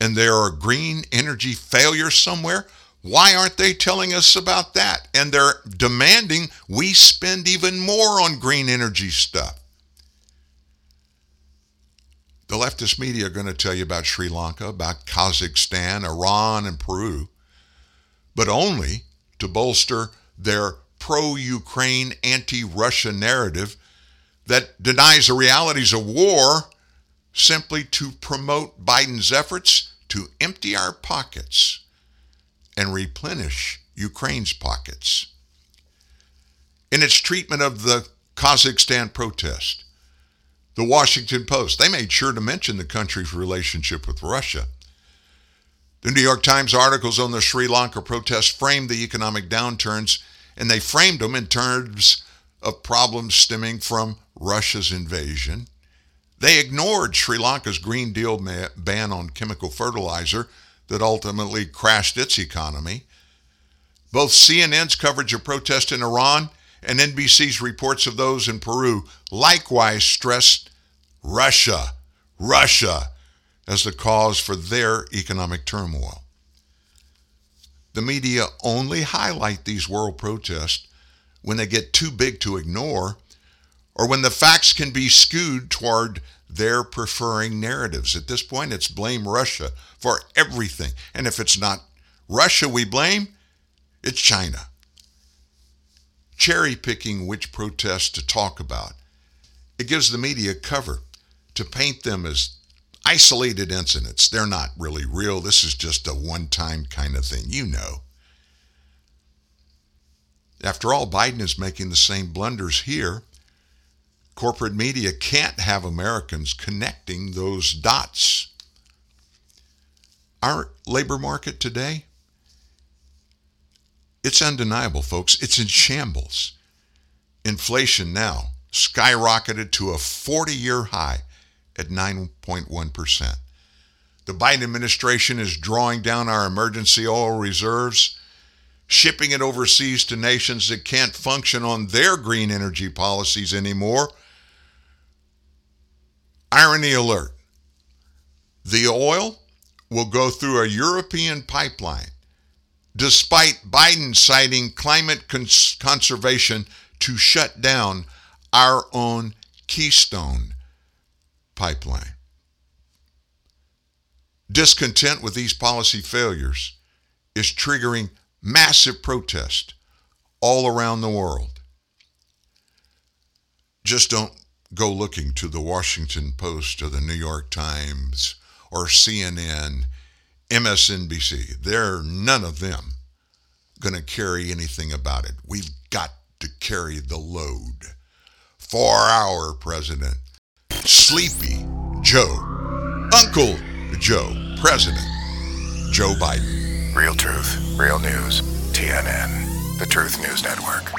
and there are green energy failures somewhere? Why aren't they telling us about that? And they're demanding we spend even more on green energy stuff. The leftist media are going to tell you about Sri Lanka, about Kazakhstan, Iran, and Peru, but only to bolster their pro-Ukraine, anti-Russia narrative that denies the realities of war simply to promote Biden's efforts to empty our pockets and replenish Ukraine's pockets. In its treatment of the Kazakhstan protest, the Washington Post, they made sure to mention the country's relationship with Russia. The New York Times articles on the Sri Lanka protest framed the economic downturns, and they framed them in terms of problems stemming from Russia's invasion. They ignored Sri Lanka's Green Deal ban on chemical fertilizer that ultimately crashed its economy. Both CNN's coverage of protests in Iran and NBC's reports of those in Peru likewise stressed Russia as the cause for their economic turmoil. The media only highlight these world protests when they get too big to ignore or when the facts can be skewed toward their preferring narratives. At this point, it's blame Russia for everything. And if it's not Russia we blame, it's China. Cherry-picking which protests to talk about. It gives the media cover to paint them as isolated incidents. They're not really real. This is just a one-time kind of thing, you know. After all, Biden is making the same blunders here. Corporate media can't have Americans connecting those dots. Our labor market today, it's undeniable, folks. It's in shambles. Inflation now skyrocketed to a 40-year high at 9.1%. The Biden administration is drawing down our emergency oil reserves, shipping it overseas to nations that can't function on their green energy policies anymore. Irony alert. The oil will go through a European pipeline, despite Biden citing climate conservation to shut down our own Keystone pipeline. Discontent with these policy failures is triggering massive protest all around the world. Just don't go looking to the Washington Post or the New York Times or CNN, MSNBC, they're none of them going to carry anything about it. We've got to carry the load for our president, Sleepy Joe, Uncle Joe, President Joe Biden. Real truth, real news, TNN, the Truth News Network.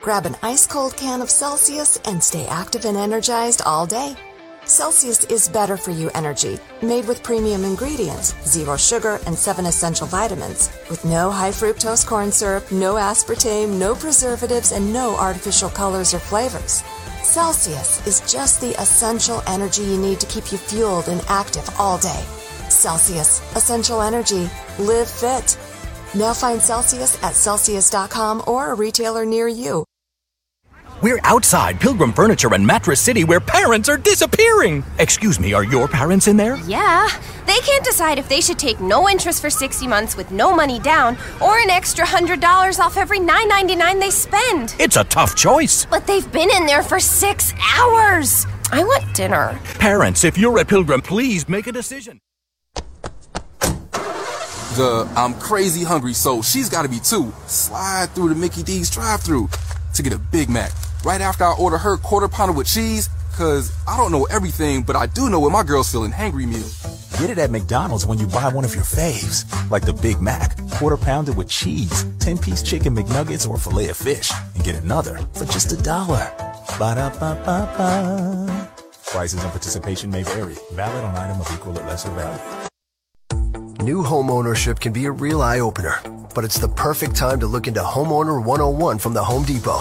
Grab an ice-cold can of Celsius and stay active and energized all day. Celsius is better for you energy, made with premium ingredients, zero sugar, and 7 essential vitamins, with no high fructose corn syrup, no aspartame, no preservatives, and no artificial colors or flavors. Celsius is just the essential energy you need to keep you fueled and active all day. Celsius, essential energy, live fit. Now find Celsius at Celsius.com or a retailer near you. We're outside Pilgrim Furniture and Mattress City where parents are disappearing. Excuse me, are your parents in there? Yeah. They can't decide if they should take no interest for 60 months with no money down or an extra $100 off every $9.99 they spend. It's a tough choice. But they've been in there for 6 hours. I want dinner. Parents, if you're at Pilgrim, please make a decision. The I'm crazy hungry, so she's got to be too. Slide through the Mickey D's drive-thru to get a Big Mac. Right after I order her quarter pounder with cheese, because I don't know everything, but I do know what my girl's feeling hangry meal. Get it at McDonald's when you buy one of your faves, like the Big Mac, quarter pounder with cheese, 10-piece chicken McNuggets, or filet of fish, and get another for just $1. Ba-da-ba-ba-ba. Prices and participation may vary. Valid on item of equal or lesser value. New home ownership can be a real eye-opener, but it's the perfect time to look into Homeowner 101 from the Home Depot.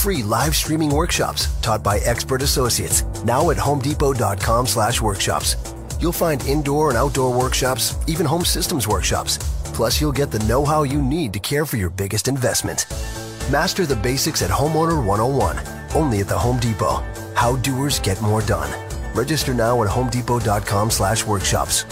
Free live streaming workshops taught by expert associates, now at homedepot.com/workshops. You'll find indoor and outdoor workshops, even home systems workshops. Plus, you'll get the know-how you need to care for your biggest investment. Master the basics at Homeowner 101, only at the Home Depot. How doers get more done. Register now at homedepot.com/workshops.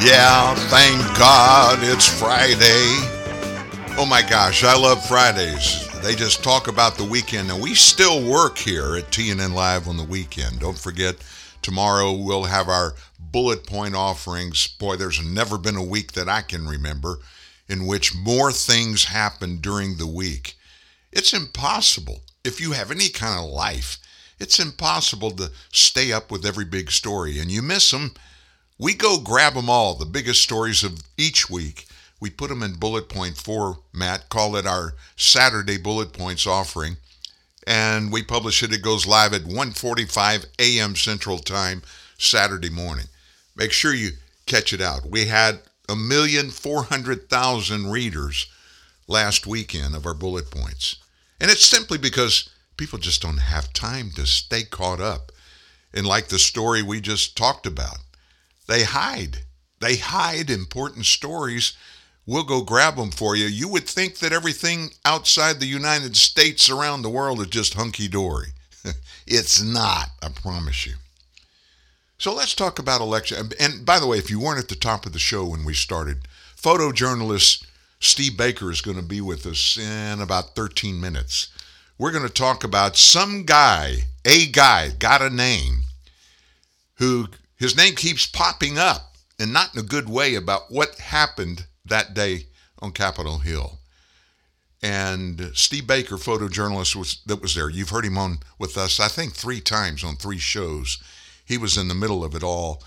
Yeah, thank God it's Friday. Oh my gosh, I love Fridays. They just talk about the weekend, and we still work here at TNN Live on the weekend. Don't forget, tomorrow we'll have our bullet point offerings. Boy, there's never been a week that I can remember in which more things happen during the week. It's impossible. If you have any kind of life, it's impossible to stay up with every big story, and you miss them. We go grab them all, the biggest stories of each week. We put them in bullet point format, call it our Saturday bullet points offering, and we publish it. It goes live at 1:45 a.m. Central Time Saturday morning. Make sure you catch it out. We had 1,400,000 readers last weekend of our bullet points, and it's simply because people just don't have time to stay caught up. And like the story we just talked about, They hide important stories. We'll go grab them for you. You would think that everything outside the United States around the world is just hunky-dory. It's not, I promise you. So let's talk about election. And by the way, if you weren't at the top of the show when we started, photojournalist Steve Baker is going to be with us in about 13 minutes. We're going to talk about some guy, a guy, got a name, who... his name keeps popping up, and not in a good way, about what happened that day on Capitol Hill. And Steve Baker, photojournalist that was there, you've heard him on with us, I think, 3 times on 3 shows. He was in the middle of it all,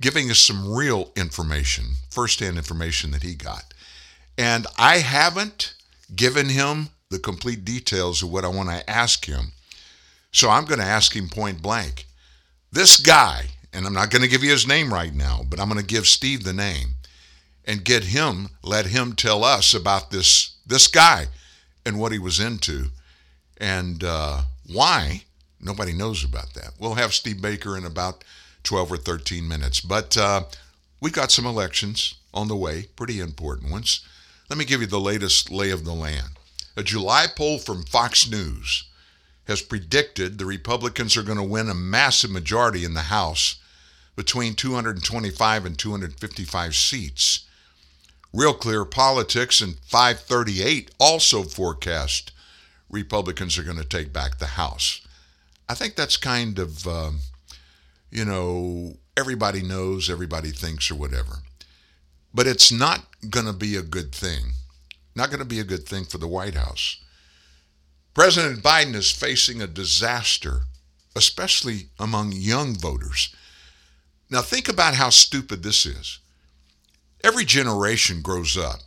giving us some real information, firsthand information that he got. And I haven't given him the complete details of what I want to ask him. So I'm going to ask him point blank. This guy... and I'm not going to give you his name right now, but I'm going to give Steve the name and let him tell us about this guy and what he was into and why. Nobody knows about that. We'll have Steve Baker in about 12 or 13 minutes. But we've got some elections on the way, pretty important ones. Let me give you the latest lay of the land. A July poll from Fox News has predicted the Republicans are going to win a massive majority in the House, between 225 and 255 seats. Real Clear Politics and 538 also forecast Republicans are going to take back the House. I think that's kind of, everybody knows, everybody thinks or whatever. But it's not going to be a good thing. Not going to be a good thing for the White House. President Biden is facing a disaster, especially among young voters. Now, think about how stupid this is. Every generation grows up,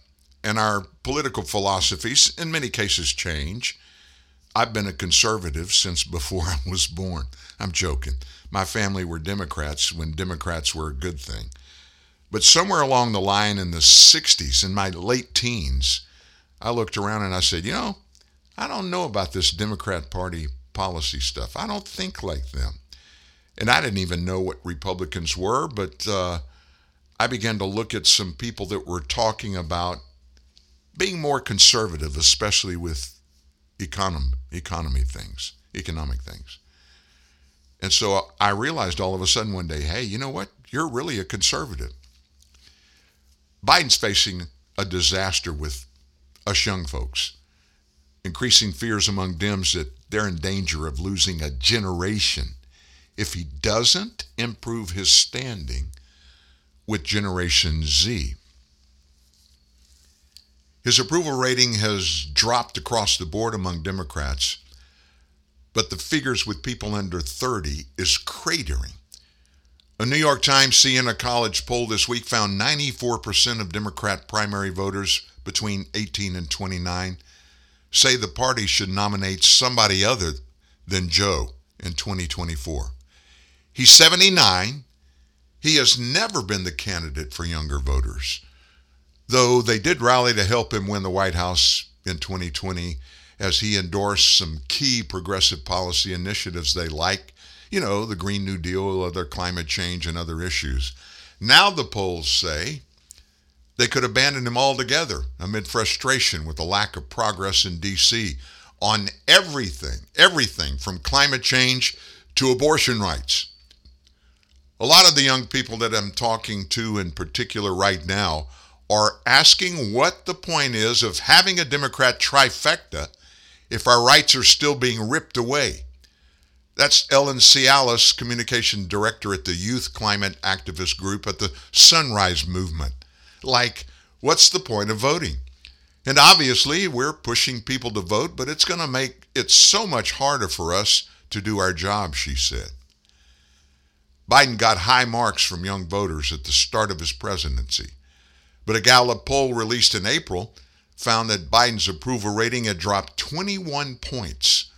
and our political philosophies, in many cases, change. I've been a conservative since before I was born. I'm joking. My family were Democrats when Democrats were a good thing. But somewhere along the line in the 60s, in my late teens, I looked around and I said, I don't know about this Democrat Party policy stuff. I don't think like them. And I didn't even know what Republicans were, but I began to look at some people that were talking about being more conservative, especially with economic things. And so I realized all of a sudden one day, hey, you know what? You're really a conservative. Biden's facing a disaster with us young folks. increasing fears among Dems that they're in danger of losing a generation if he doesn't improve his standing with Generation Z. His approval rating has dropped across the board among Democrats, but the figures with people under 30 is cratering. A New York Times Siena College poll this week found 94% of Democrat primary voters between 18 and 29 say the party should nominate somebody other than Joe in 2024. He's 79. He has never been the candidate for younger voters, though they did rally to help him win the White House in 2020 as he endorsed some key progressive policy initiatives they like, you know, the Green New Deal, other climate change, and other issues. Now the polls say they could abandon him altogether amid frustration with the lack of progress in D.C. on everything from climate change to abortion rights. A lot of the young people that I'm talking to in particular right now are asking what the point is of having a Democrat trifecta if our rights are still being ripped away. That's Ellen Cialis, Communication Director at the Youth Climate Activist Group at the Sunrise Movement. Like, what's the point of voting? And obviously, we're pushing people to vote, but it's going to make it so much harder for us to do our job, she said. Biden got high marks from young voters at the start of his presidency, but a Gallup poll released in April found that Biden's approval rating had dropped 21 points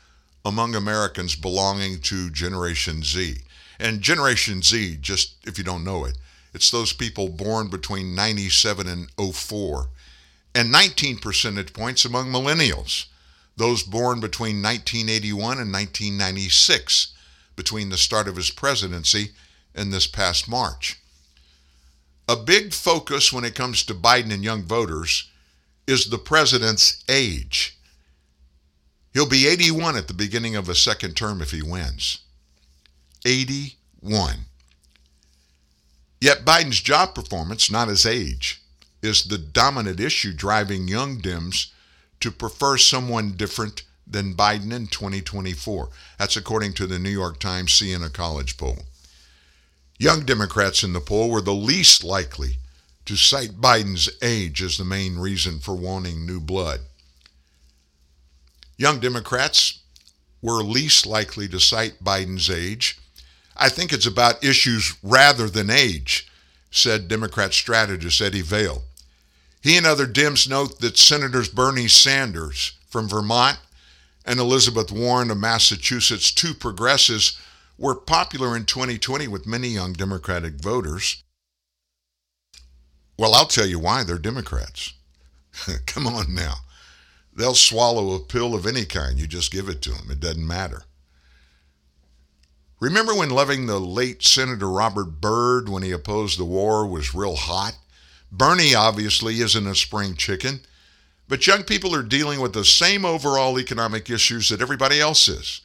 among Americans belonging to Generation Z. And Generation Z, just if you don't know it, it's those people born between 97 and 04, and 19 percentage points among millennials, those born between 1981 and 1996, between the start of his presidency and this past March. A big focus when it comes to Biden and young voters is the president's age. He'll be 81 at the beginning of a second term if he wins. 81. Yet Biden's job performance, not his age, is the dominant issue driving young Dems to prefer someone different than Biden in 2024. That's according to the New York Times Siena College poll. Young Democrats in the poll were the least likely to cite Biden's age as the main reason for wanting new blood. Young Democrats were least likely to cite Biden's age. I think it's about issues rather than age, said Democrat strategist Eddie Vail. He and other Dems note that Senators Bernie Sanders from Vermont and Elizabeth Warren of Massachusetts, two progressives, were popular in 2020 with many young Democratic voters. Well, I'll tell you why they're Democrats. Come on now. They'll swallow a pill of any kind. You just give it to them. It doesn't matter. Remember when loving the late Senator Robert Byrd when he opposed the war was real hot? Bernie obviously isn't a spring chicken, but young people are dealing with the same overall economic issues that everybody else is,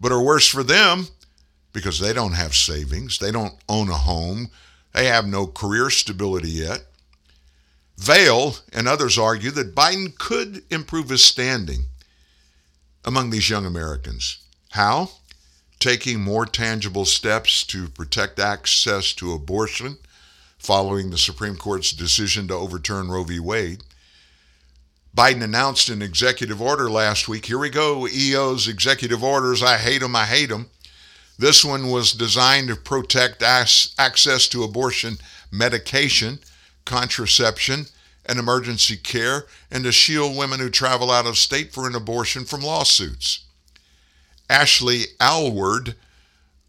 but are worse for them, because they don't have savings, they don't own a home, they have no career stability yet. Vail and others argue that Biden could improve his standing among these young Americans. How? Taking more tangible steps to protect access to abortion following the Supreme Court's decision to overturn Roe v. Wade. Biden announced an executive order last week. Here we go, EO's executive orders. I hate them, I hate them. This one was designed to protect access to abortion, medication, contraception, and emergency care, and to shield women who travel out of state for an abortion from lawsuits. Ashley Alward,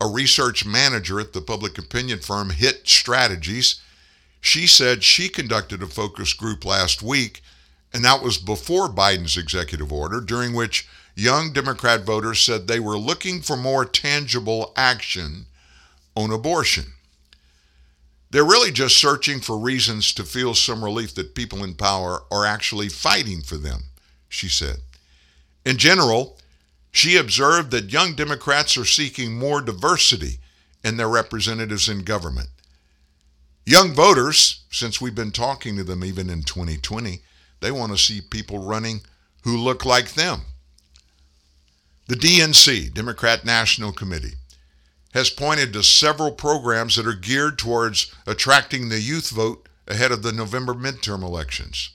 a research manager at the public opinion firm HIT Strategies, she said she conducted a focus group last week, and that was before Biden's executive order, during which young Democrat voters said they were looking for more tangible action on abortion. They're really just searching for reasons to feel some relief that people in power are actually fighting for them, she said. In general, she observed that young Democrats are seeking more diversity in their representatives in government. Young voters, since we've been talking to them even in 2020, they want to see people running who look like them. The DNC, Democrat National Committee, has pointed to several programs that are geared towards attracting the youth vote ahead of the November midterm elections.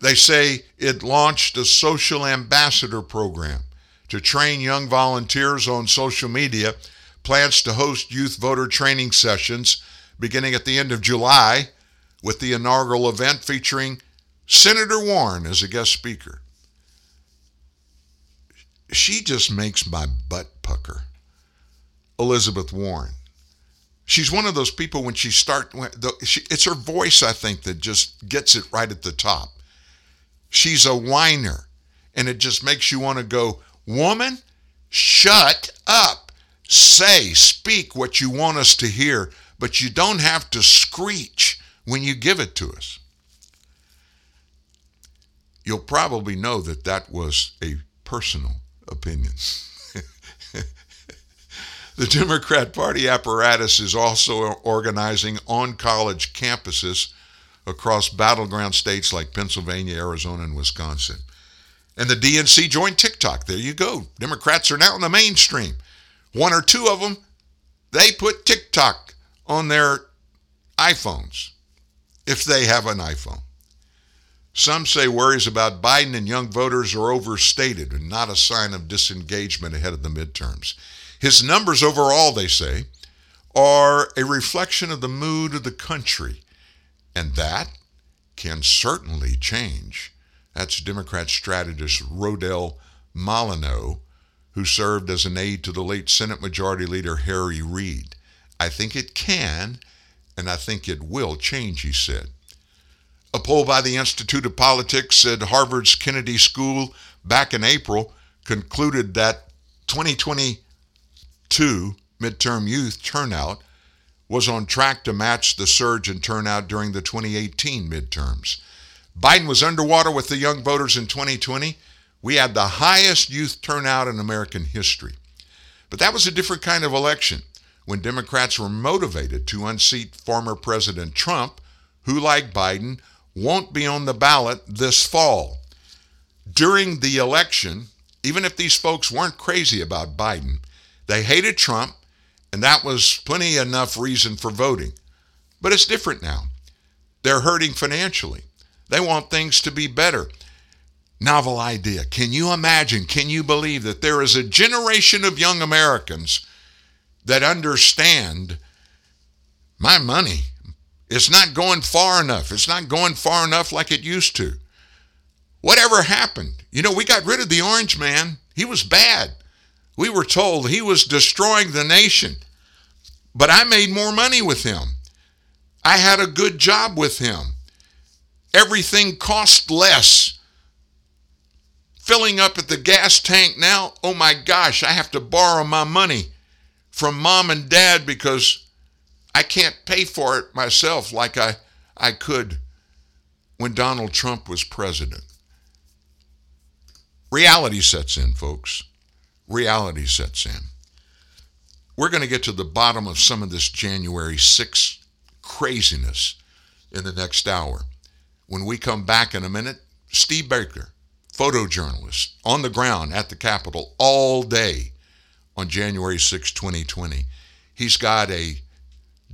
They say it launched a social ambassador program to train young volunteers on social media, plans to host youth voter training sessions beginning at the end of July with the inaugural event featuring Senator Warren as a guest speaker. She just makes my butt pucker, Elizabeth Warren. She's one of those people when she starts, it's her voice, I think, that just gets it right at the top. She's a whiner, and it just makes you want to go, woman, shut up. Say, speak what you want us to hear, but you don't have to screech when you give it to us. You'll probably know that that was a personal opinion. The Democrat Party apparatus is also organizing on college campuses across battleground states like Pennsylvania, Arizona, and Wisconsin. And the DNC joined TikTok. There you go. Democrats are now in the mainstream. One or two of them, they put TikTok on their iPhones, if they have an iPhone. Some say worries about Biden and young voters are overstated and not a sign of disengagement ahead of the midterms. His numbers overall, they say, are a reflection of the mood of the country, and that can certainly change. That's Democrat strategist Rodell Molyneux, who served as an aide to the late Senate Majority Leader Harry Reid. I think it can, and I think it will change, he said. A poll by the Institute of Politics at Harvard's Kennedy School back in April concluded that 2022 midterm youth turnout was on track to match the surge in turnout during the 2018 midterms. Biden was underwater with the young voters in 2020. We had the highest youth turnout in American history. But that was a different kind of election when Democrats were motivated to unseat former President Trump, who, like Biden, won't be on the ballot this fall. During the election, even if these folks weren't crazy about Biden, they hated Trump, and that was plenty enough reason for voting. But it's different now. They're hurting financially. They want things to be better. Novel idea. Can you imagine, can you believe that there is a generation of young Americans that understand my money? It's not going far enough. It's not going far enough like it used to. Whatever happened? You know, we got rid of the orange man. He was bad. We were told he was destroying the nation. But I made more money with him. I had a good job with him. Everything cost less. Filling up at the gas tank now, oh my gosh, I have to borrow my money from mom and dad because I can't pay for it myself like I could when Donald Trump was president. Reality sets in, folks. Reality sets in. We're going to get to the bottom of some of this January 6th craziness in the next hour. When we come back in a minute, Steve Baker, photojournalist, on the ground at the Capitol all day on January 6, 2020. He's got a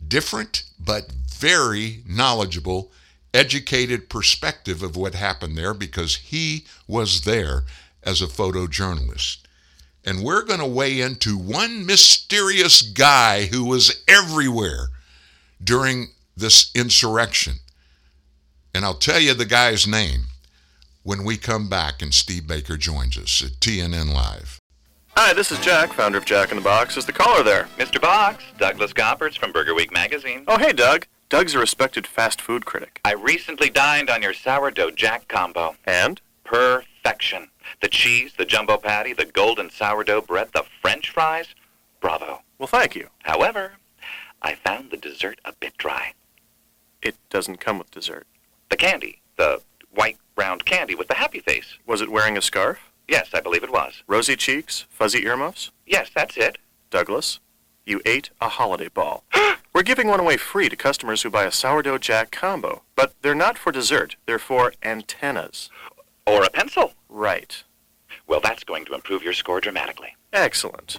different but very knowledgeable, educated perspective of what happened there because he was there as a photojournalist. And we're going to weigh into one mysterious guy who was everywhere during this insurrection. And I'll tell you the guy's name when we come back and Steve Baker joins us at TNN Live. Hi, this is Jack, founder of Jack in the Box. Is the caller there? Mr. Box, Douglas Gompertz from Burger Week magazine. Oh, hey, Doug. Doug's a respected fast food critic. I recently dined on your sourdough Jack combo. And? Perfection. The cheese, the jumbo patty, the golden sourdough bread, the French fries. Bravo. Well, thank you. However, I found the dessert a bit dry. It doesn't come with dessert. The candy. The white, round candy with the happy face. Was it wearing a scarf? Yes, I believe it was. Rosy cheeks? Fuzzy earmuffs? Yes, that's it. Douglas, you ate a holiday ball. We're giving one away free to customers who buy a sourdough jack combo. But they're not for dessert. They're for antennas. Or a pencil. Right. Well, that's going to improve your score dramatically. Excellent.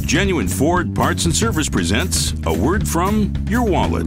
Genuine Ford Parts and Service presents A Word From Your Wallet.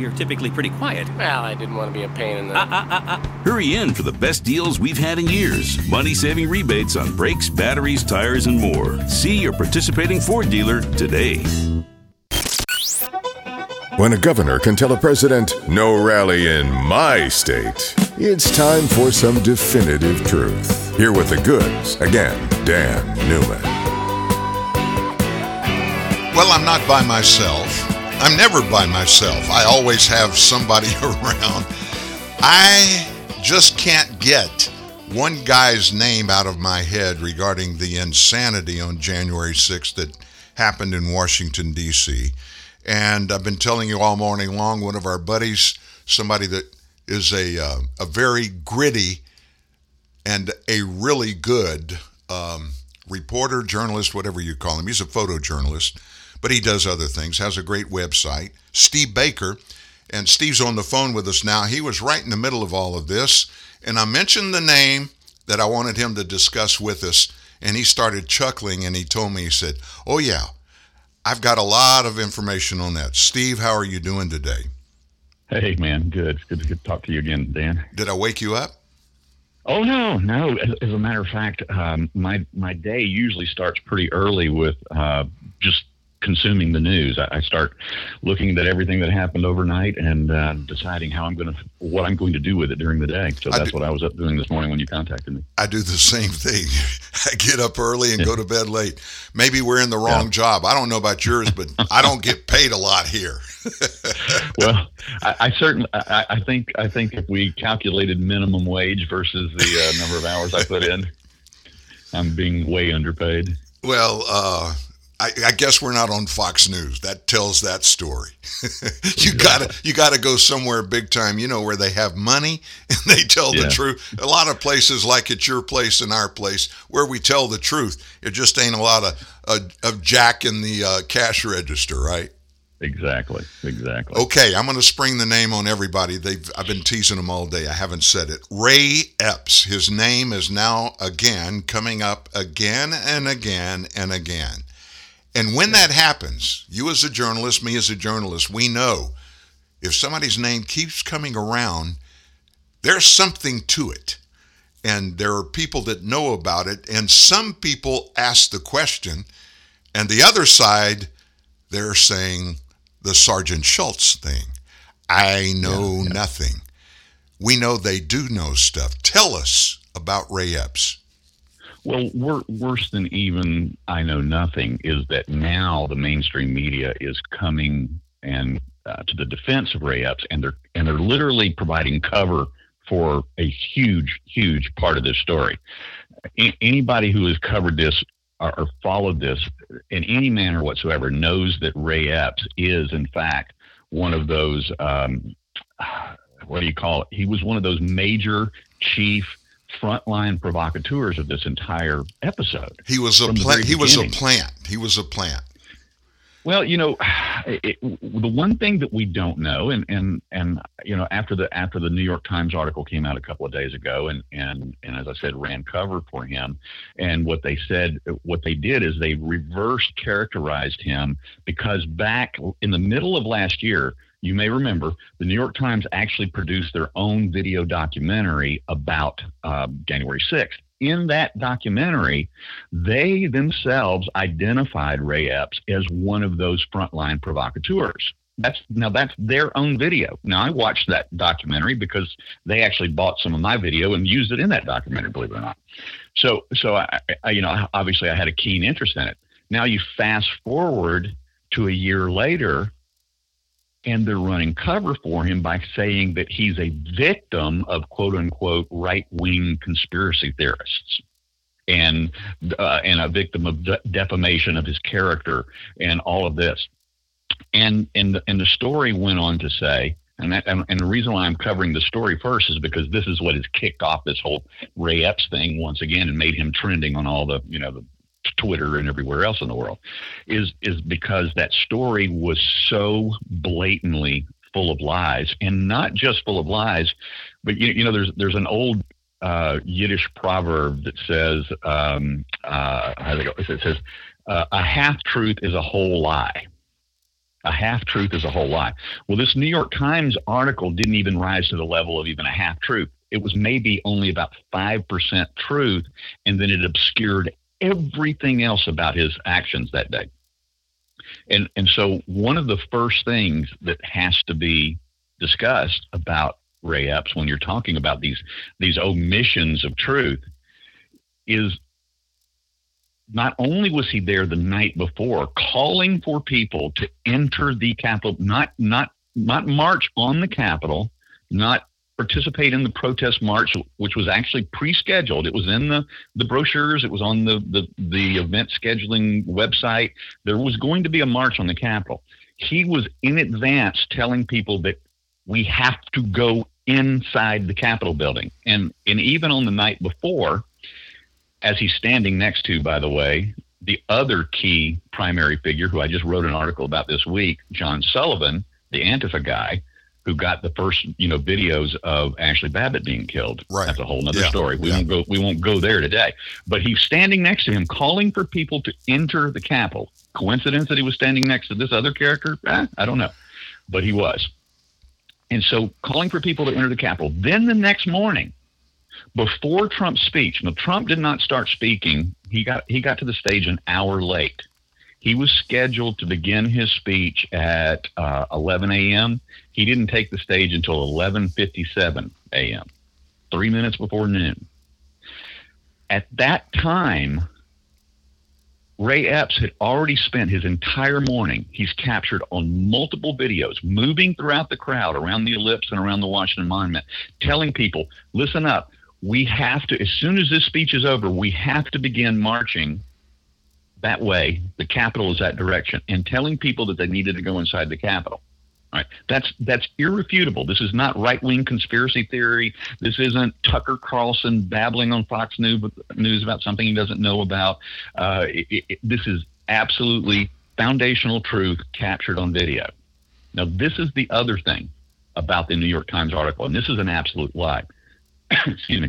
you're typically pretty quiet. Well, I didn't want to be a pain in the... Hurry in for the best deals we've had in years. Money-saving rebates on brakes, batteries, tires, and more. See your participating Ford dealer today. When a governor can tell a president, no rally in my state, it's time for some definitive truth. Here with the goods, again, Dan Newman. Well, I'm not by myself. I'm never by myself. I always have somebody around. I just can't get one guy's name out of my head regarding the insanity on January 6th that happened in Washington, D.C. And I've been telling you all morning long, one of our buddies, somebody that is a very gritty and a really good reporter, journalist, whatever you call him. He's a photojournalist. But he does other things, has a great website, Steve Baker. And Steve's on the phone with us now. He was right in the middle of all of this. And I mentioned the name that I wanted him to discuss with us. And he started chuckling and he told me, he said, oh, yeah, I've got a lot of information on that. Steve, how are you doing today? Hey, man, good. It's good to talk to you again, Dan. Did I wake you up? Oh, no. As a matter of fact, my day usually starts pretty early with just consuming the news. I start looking at everything that happened overnight and deciding what I'm going to do with it during the day. So that's what I was up doing this morning when you contacted me. I do the same thing. I get up early and go to bed late. Maybe we're in the wrong job. I don't know about yours, but I don't get paid a lot here. Well, I think if we calculated minimum wage versus the number of hours I put in, I'm being way underpaid. Well, I guess we're not on Fox News. That tells that story. You gotta go somewhere big time, where they have money and they tell the truth. A lot of places, like at your place and our place, where we tell the truth, it just ain't a lot of jack in the cash register, right? Exactly. Okay, I'm going to spring the name on everybody. I've been teasing them all day. I haven't said it. Ray Epps. His name is now coming up again and again and again. And when that happens, you as a journalist, me as a journalist, we know if somebody's name keeps coming around, there's something to it. And there are people that know about it. And some people ask the question. And the other side, they're saying the Sergeant Schultz thing. I know nothing. We know they do know stuff. Tell us about Ray Epps. Well, worse than even I know nothing is that now the mainstream media is coming and to the defense of Ray Epps, and they're literally providing cover for a huge part of this story. Anybody who has covered this or followed this in any manner whatsoever knows that Ray Epps is, in fact, one of those he was one of those major chief frontline provocateurs of this entire episode. He was a plant. Well, the one thing that we don't know, and after the New York Times article came out a couple of days ago, and as I said, ran cover for him, and what they did is they reverse characterized him, because back in the middle of last year, You may remember the New York Times actually produced their own video documentary about January 6th. In that documentary, they themselves identified Ray Epps as one of those frontline provocateurs. That's their own video. Now, I watched that documentary because they actually bought some of my video and used it in that documentary, believe it or not. So I obviously I had a keen interest in it. Now you fast forward to a year later, and they're running cover for him by saying that he's a victim of quote unquote right-wing conspiracy theorists and a victim of defamation of his character and all of this. And the story went on to say, and the reason why I'm covering the story first is because this is what has kicked off this whole Ray Epps thing once again and made him trending on all the Twitter and everywhere else in the world, is because that story was so blatantly full of lies, and not just full of lies, but you know there's an old Yiddish proverb that says a half truth is a whole lie. A half-truth is a whole lie. Well, this New York Times article didn't even rise to the level of even a half-truth. It was maybe only about 5% truth, and then it obscured everything else about his actions that day. And so one of the first things that has to be discussed about Ray Epps when you're talking about these omissions of truth is not only was he there the night before calling for people to enter the Capitol, not march on the Capitol, not participate in the protest march, which was actually pre-scheduled. It was in the brochures. It was on the event scheduling website. There was going to be a march on the Capitol. He was in advance telling people that we have to go inside the Capitol building. And even on the night before, as he's standing next to, by the way, the other key primary figure who I just wrote an article about this week, John Sullivan, the Antifa guy, who got the first, videos of Ashley Babbitt being killed. Right. That's a whole other story. We won't go there today. But he's standing next to him, calling for people to enter the Capitol. Coincidence that he was standing next to this other character? I don't know. But he was. And so calling for people to enter the Capitol. Then the next morning, before Trump's speech, now Trump did not start speaking. He got to the stage an hour late. He was scheduled to begin his speech at 11 a.m. He didn't take the stage until 11:57 a.m., 3 minutes before noon. At that time, Ray Epps had already spent his entire morning. He's captured on multiple videos, moving throughout the crowd, around the ellipse and around the Washington Monument, telling people, listen up. We have to, as soon as this speech is over, we have to begin marching that way. The Capitol is that direction, and telling people that they needed to go inside the Capitol. All right. That's irrefutable. This is not right-wing conspiracy theory. This isn't Tucker Carlson babbling on Fox News about something he doesn't know about. This is absolutely foundational truth captured on video. Now, this is the other thing about the New York Times article, and this is an absolute lie. Excuse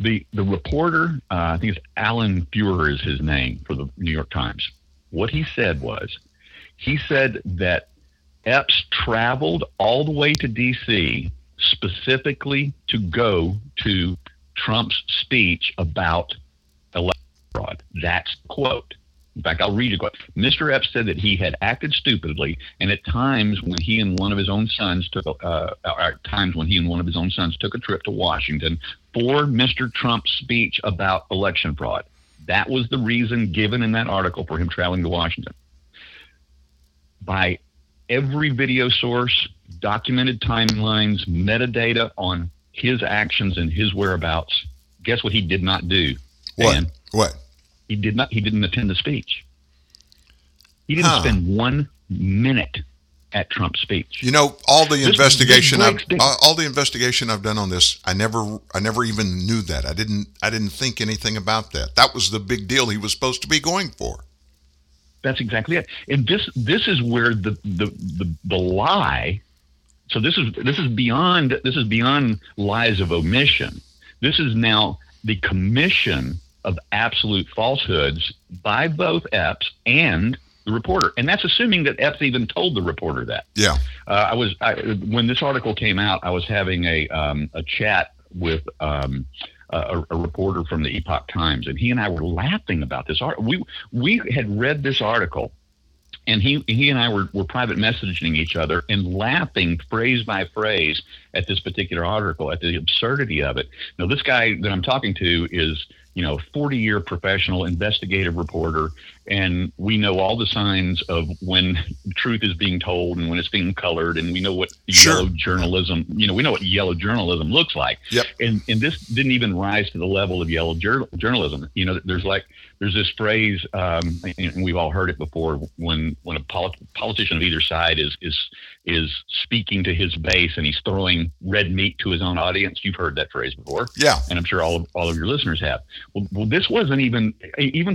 me. The reporter, I think it's Alan Feuer is his name for the New York Times. What he said was, he said that Epps traveled all the way to D.C. specifically to go to Trump's speech about election fraud. That's the quote. In fact, I'll read a quote. Mr. Epps said that he had acted stupidly, and at times when he and one of his own sons took a trip to Washington for Mr. Trump's speech about election fraud. That was the reason given in that article for him traveling to Washington. By every video source, documented timelines, metadata on his actions and his whereabouts, guess what he did not do? Dan? What? He didn't attend the speech. He didn't spend 1 minute at Trump's speech. All the investigation I've done on this, I never even knew that. I didn't think anything about that. That was the big deal he was supposed to be going for. That's exactly it. And this is where the lie. So this is beyond lies of omission. This is now the commission of absolute falsehoods by both Epps and the reporter. And that's assuming that Epps even told the reporter that. Yeah. When this article came out, I was having a chat with a reporter from the Epoch Times, and he and I were laughing about this article. We had read this article, and he and I were private messaging each other and laughing phrase by phrase at this particular article, at the absurdity of it. Now, this guy that I'm talking to is, you know, 40-year professional investigative reporter, and we know all the signs of when truth is being told and when it's being colored, and we know what yellow journalism, you know, we know what yellow journalism looks like. Yep. And this didn't even rise to the level of yellow journalism. You know, there's this phrase, and we've all heard it before, when a politician of either side is speaking to his base and he's throwing red meat to his own audience. You've heard that phrase before. Yeah. And I'm sure all of your listeners have. Well, this wasn't even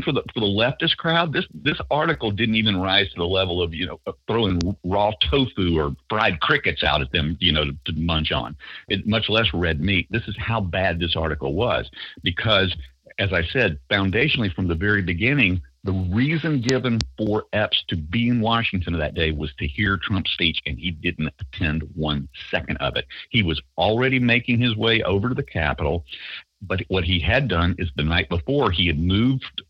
for the leftist crowd. This article didn't even rise to the level of, you know, throwing raw tofu or fried crickets out at them, you know, to munch on. It much less red meat. This is how bad this article was, because, as I said, foundationally from the very beginning, the reason given for Epps to be in Washington that day was to hear Trump's speech, and he didn't attend 1 second of it. He was already making his way over to the Capitol. But what he had done is the night before, he had moved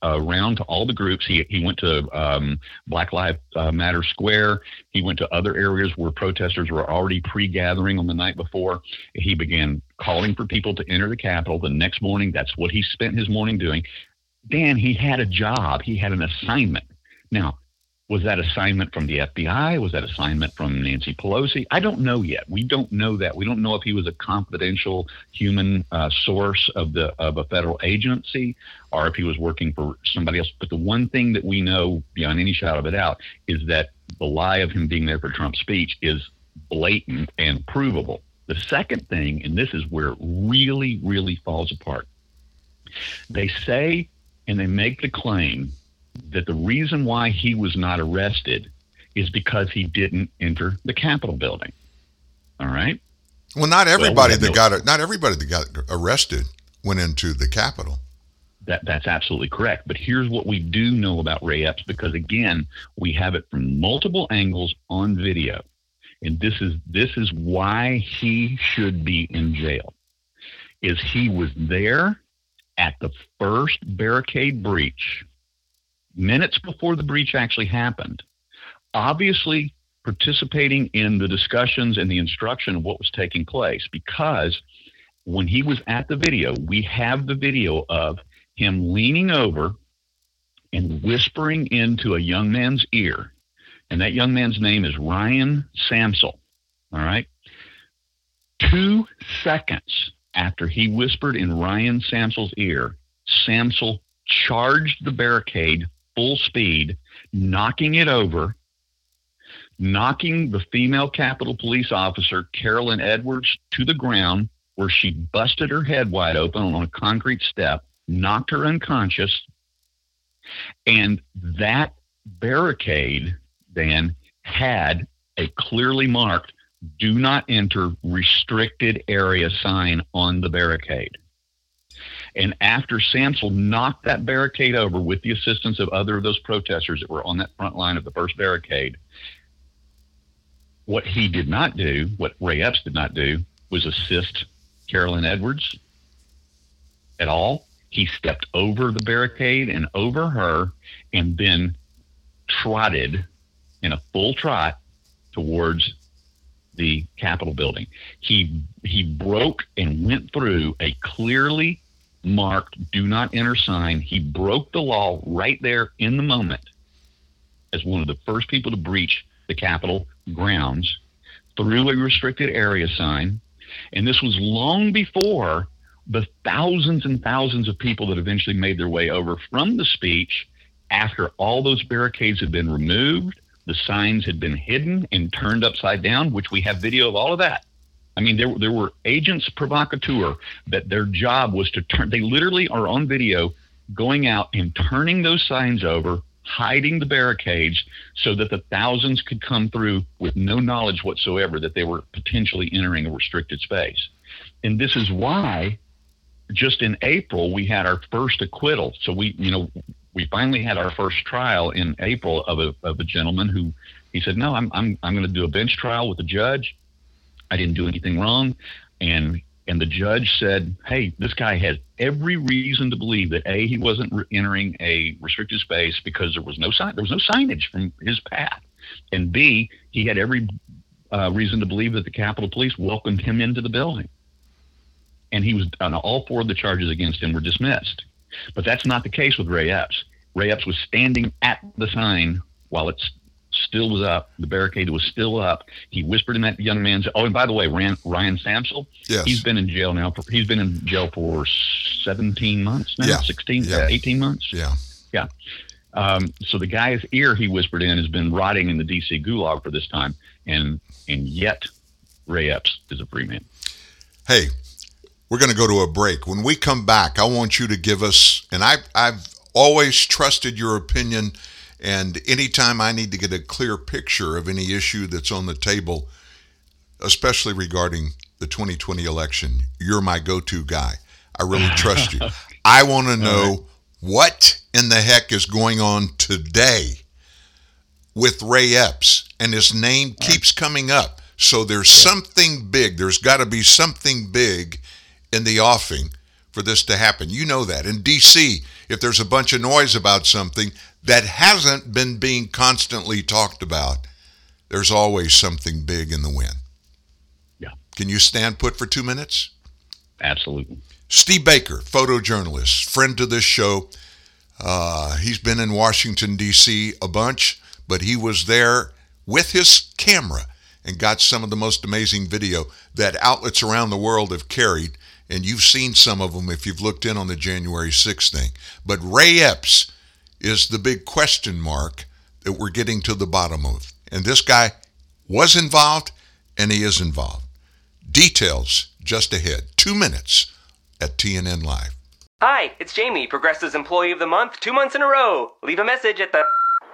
around to all the groups. He went to Black Lives Matter Square. He went to other areas where protesters were already pre-gathering on the night before. He began calling for people to enter the Capitol. The next morning, that's what he spent his morning doing. Dan, he had a job. He had an assignment. Now, was that assignment from the FBI? Was that assignment from Nancy Pelosi? I don't know yet. We don't know that. We don't know if he was a confidential human source of a federal agency, or if he was working for somebody else. But the one thing that we know beyond any shadow of a doubt is that the lie of him being there for Trump's speech is blatant and provable. The second thing, and this is where it really, really falls apart, they say and they make the claim that the reason why he was not arrested is because he didn't enter the Capitol building. All right. Well, not everybody that got arrested went into the Capitol. That's absolutely correct. But here's what we do know about Ray Epps, because again, we have it from multiple angles on video, and this is why he should be in jail. Is he was there at the first barricade breach, minutes before the breach actually happened, obviously participating in the discussions and the instruction of what was taking place, because when he was at the video, we have the video of him leaning over and whispering into a young man's ear. And that young man's name is Ryan Samsel. All right. 2 seconds after he whispered in Ryan Samsel's ear, Samsel charged the barricade full speed, knocking it over, knocking the female Capitol Police officer, Carolyn Edwards, to the ground, where she busted her head wide open on a concrete step, knocked her unconscious. And that barricade, Dan, had a clearly marked "do not enter" restricted area sign on the barricade. And after Samsel knocked that barricade over with the assistance of other of those protesters that were on that front line of the first barricade, what he did not do, what Ray Epps did not do, was assist Carolyn Edwards at all. He stepped over the barricade and over her, and then trotted in a full trot towards the Capitol building. He broke and went through a clearly marked "do not enter" sign. He broke the law right there in the moment as one of the first people to breach the Capitol grounds through a restricted area sign. And this was long before the thousands and thousands of people that eventually made their way over from the speech, after all those barricades had been removed, the signs had been hidden and turned upside down, which we have video of all of that. I mean, there were agents provocateur that their job was to turn. They literally are on video going out and turning those signs over, hiding the barricades so that the thousands could come through with no knowledge whatsoever that they were potentially entering a restricted space. And this is why just in April we had our first acquittal. So we, you know, we finally had our first trial in April of a gentleman who, he said, no, I'm going to do a bench trial with the judge. I didn't do anything wrong. And the judge said, hey, this guy has every reason to believe that A, he wasn't entering a restricted space because there was no signage from his path, and B, he had every reason to believe that the Capitol Police welcomed him into the building. And he was on all four of the charges against him were dismissed. But that's not the case with Ray Epps. Ray Epps was standing at the sign while it still was up. The barricade was still up. He whispered in that young man's. Oh, and by the way, Ryan Samsel. Yes. He's been in jail now. He's been in jail for 17 months now. Yeah. 16, yeah. 18 months. Yeah. Yeah. So the guy's ear he whispered in has been rotting in the D.C. gulag for this time, and yet Ray Epps is a free man. Hey. We're going to go to a break. When we come back, I want you to give us, and I've always trusted your opinion, and anytime I need to get a clear picture of any issue that's on the table, especially regarding the 2020 election, you're my go-to guy. I really trust you. I want to know what in the heck is going on today with Ray Epps, and his name keeps coming up. So there's something big. There's got to be something big in the offing for this to happen. You know that. In D.C., if there's a bunch of noise about something that hasn't been being constantly talked about, there's always something big in the wind. Yeah. Can you stand put for 2 minutes? Absolutely. Steve Baker, photojournalist, friend to this show. He's been in Washington, D.C. a bunch, but he was there with his camera and got some of the most amazing video that outlets around the world have carried. And you've seen some of them if you've looked in on the January 6th thing. But Ray Epps is the big question mark that we're getting to the bottom of. And this guy was involved, and he is involved. Details just ahead. 2 minutes at TNN Live. Hi, it's Jamie, Progressive's Employee of the Month, 2 months in a row. Leave a message at the...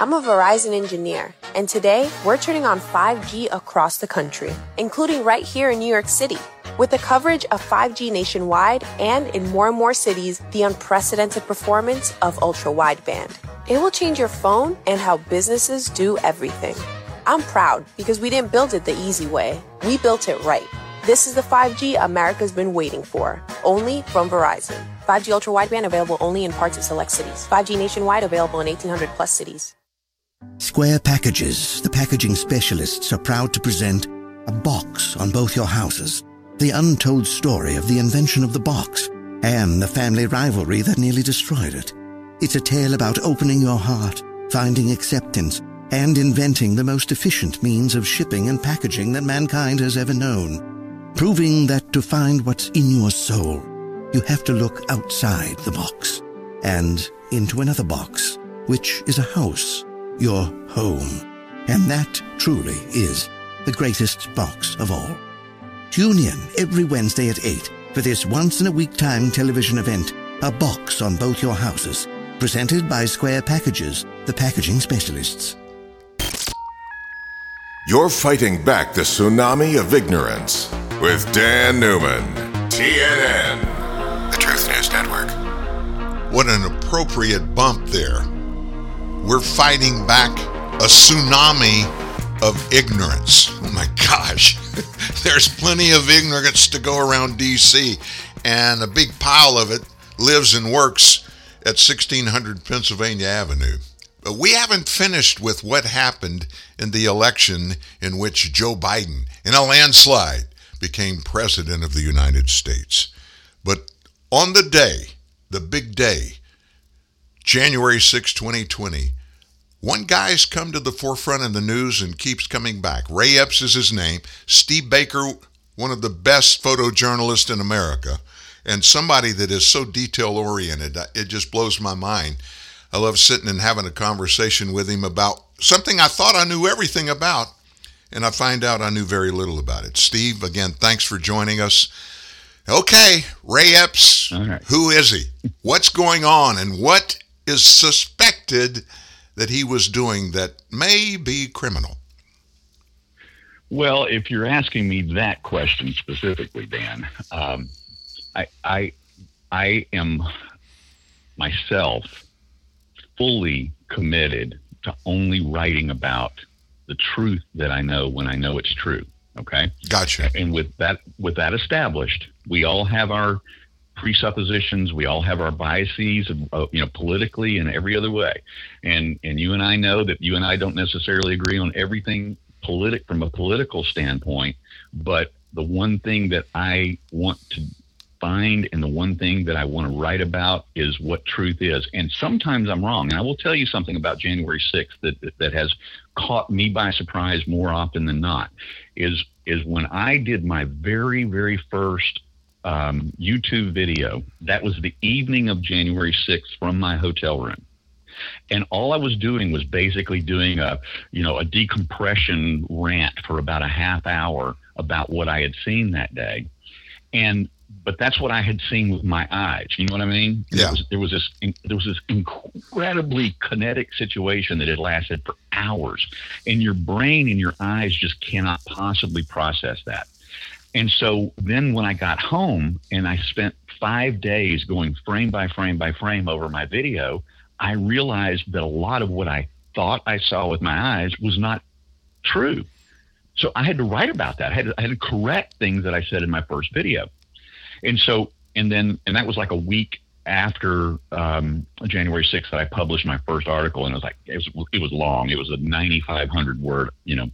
I'm a Verizon engineer, and today we're turning on 5G across the country, including right here in New York City. With the coverage of 5G nationwide and in more and more cities, the unprecedented performance of ultra-wideband. It will change your phone and how businesses do everything. I'm proud because we didn't build it the easy way. We built it right. This is the 5G America's been waiting for, only from Verizon. 5G ultra-wideband available only in parts of select cities. 5G nationwide available in 1,800-plus cities. Square Packages, the packaging specialists, are proud to present a box on both your houses. The untold story of the invention of the box and the family rivalry that nearly destroyed it. It's a tale about opening your heart, finding acceptance, and inventing the most efficient means of shipping and packaging that mankind has ever known. Proving that to find what's in your soul, you have to look outside the box and into another box, which is a house. Your home. And that truly is the greatest box of all. Tune in every Wednesday at 8 for this once-in-a-week time television event, A Box on Both Your Houses, presented by Square Packages, the packaging specialists. You're fighting back the tsunami of ignorance with Dan Newman, TNN, the Truth News Network. What an appropriate bump there. We're fighting back a tsunami of ignorance. Oh my gosh. There's plenty of ignorance to go around D.C., and a big pile of it lives and works at 1600 Pennsylvania Avenue. But we haven't finished with what happened in the election in which Joe Biden, in a landslide, became president of the United States. But on the day, the big day, January 6, 2020, one guy's come to the forefront in the news and keeps coming back. Ray Epps is his name. Steve Baker, one of the best photojournalists in America, and somebody that is so detail-oriented, it just blows my mind. I love sitting and having a conversation with him about something I thought I knew everything about, and I find out I knew very little about it. Steve, again, thanks for joining us. Okay, Ray Epps, right. Who is he? What's going on? And what is suspected that he was doing that may be criminal? Well, if you're asking me that question specifically, Dan, I am myself fully committed to only writing about the truth that I know when I know it's true. Okay. Gotcha. And with that established, we all have our presuppositions. We all have our biases, politically and every other way. And you and I know that you and I don't necessarily agree on everything from a political standpoint, but the one thing that I want to find and the one thing that I want to write about is what truth is. And sometimes I'm wrong. And I will tell you something about January 6th that has caught me by surprise more often than not is when I did my very, very first YouTube video. That was the evening of January 6th from my hotel room. And all I was doing was basically doing a decompression rant for about a half hour about what I had seen that day. But that's what I had seen with my eyes. You know what I mean? Yeah. There was this incredibly kinetic situation that had lasted for hours, and your brain and your eyes just cannot possibly process that. And so then when I got home and I spent 5 days going frame by frame by frame over my video, I realized that a lot of what I thought I saw with my eyes was not true. So I had to write about that. I had to correct things that I said in my first video. And that was like a week after January 6th that I published my first article, and it was long. It was a 9,500 word,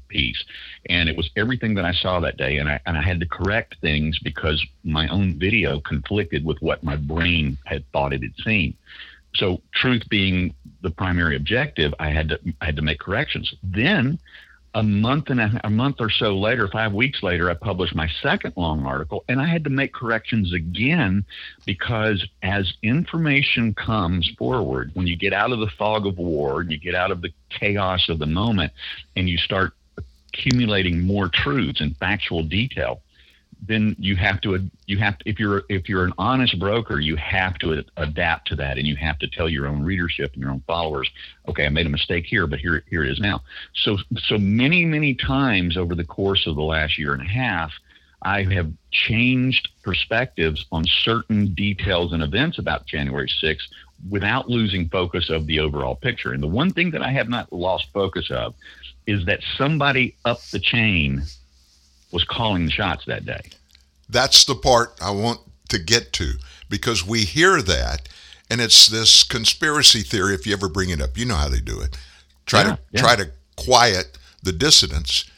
piece, and it was everything that I saw that day. And I had to correct things because my own video conflicted with what my brain had thought it had seen. So truth being the primary objective, I had to make corrections. Then a month or so later, 5 weeks later, I published my second long article, and I had to make corrections again because as information comes forward, when you get out of the fog of war and you get out of the chaos of the moment and you start accumulating more truths and factual detail, then if you're an honest broker, you have to adapt to that, and you have to tell your own readership and your own followers, okay, I made a mistake here, but here it is now. So many, many times over the course of the last year and a half, I have changed perspectives on certain details and events about January 6th without losing focus of the overall picture. And the one thing that I have not lost focus of is that somebody up the chain was calling the shots that day. That's the part I want to get to, because we hear that, and it's this conspiracy theory. If you ever bring it up, you know how they do it. Try to quiet the dissidents,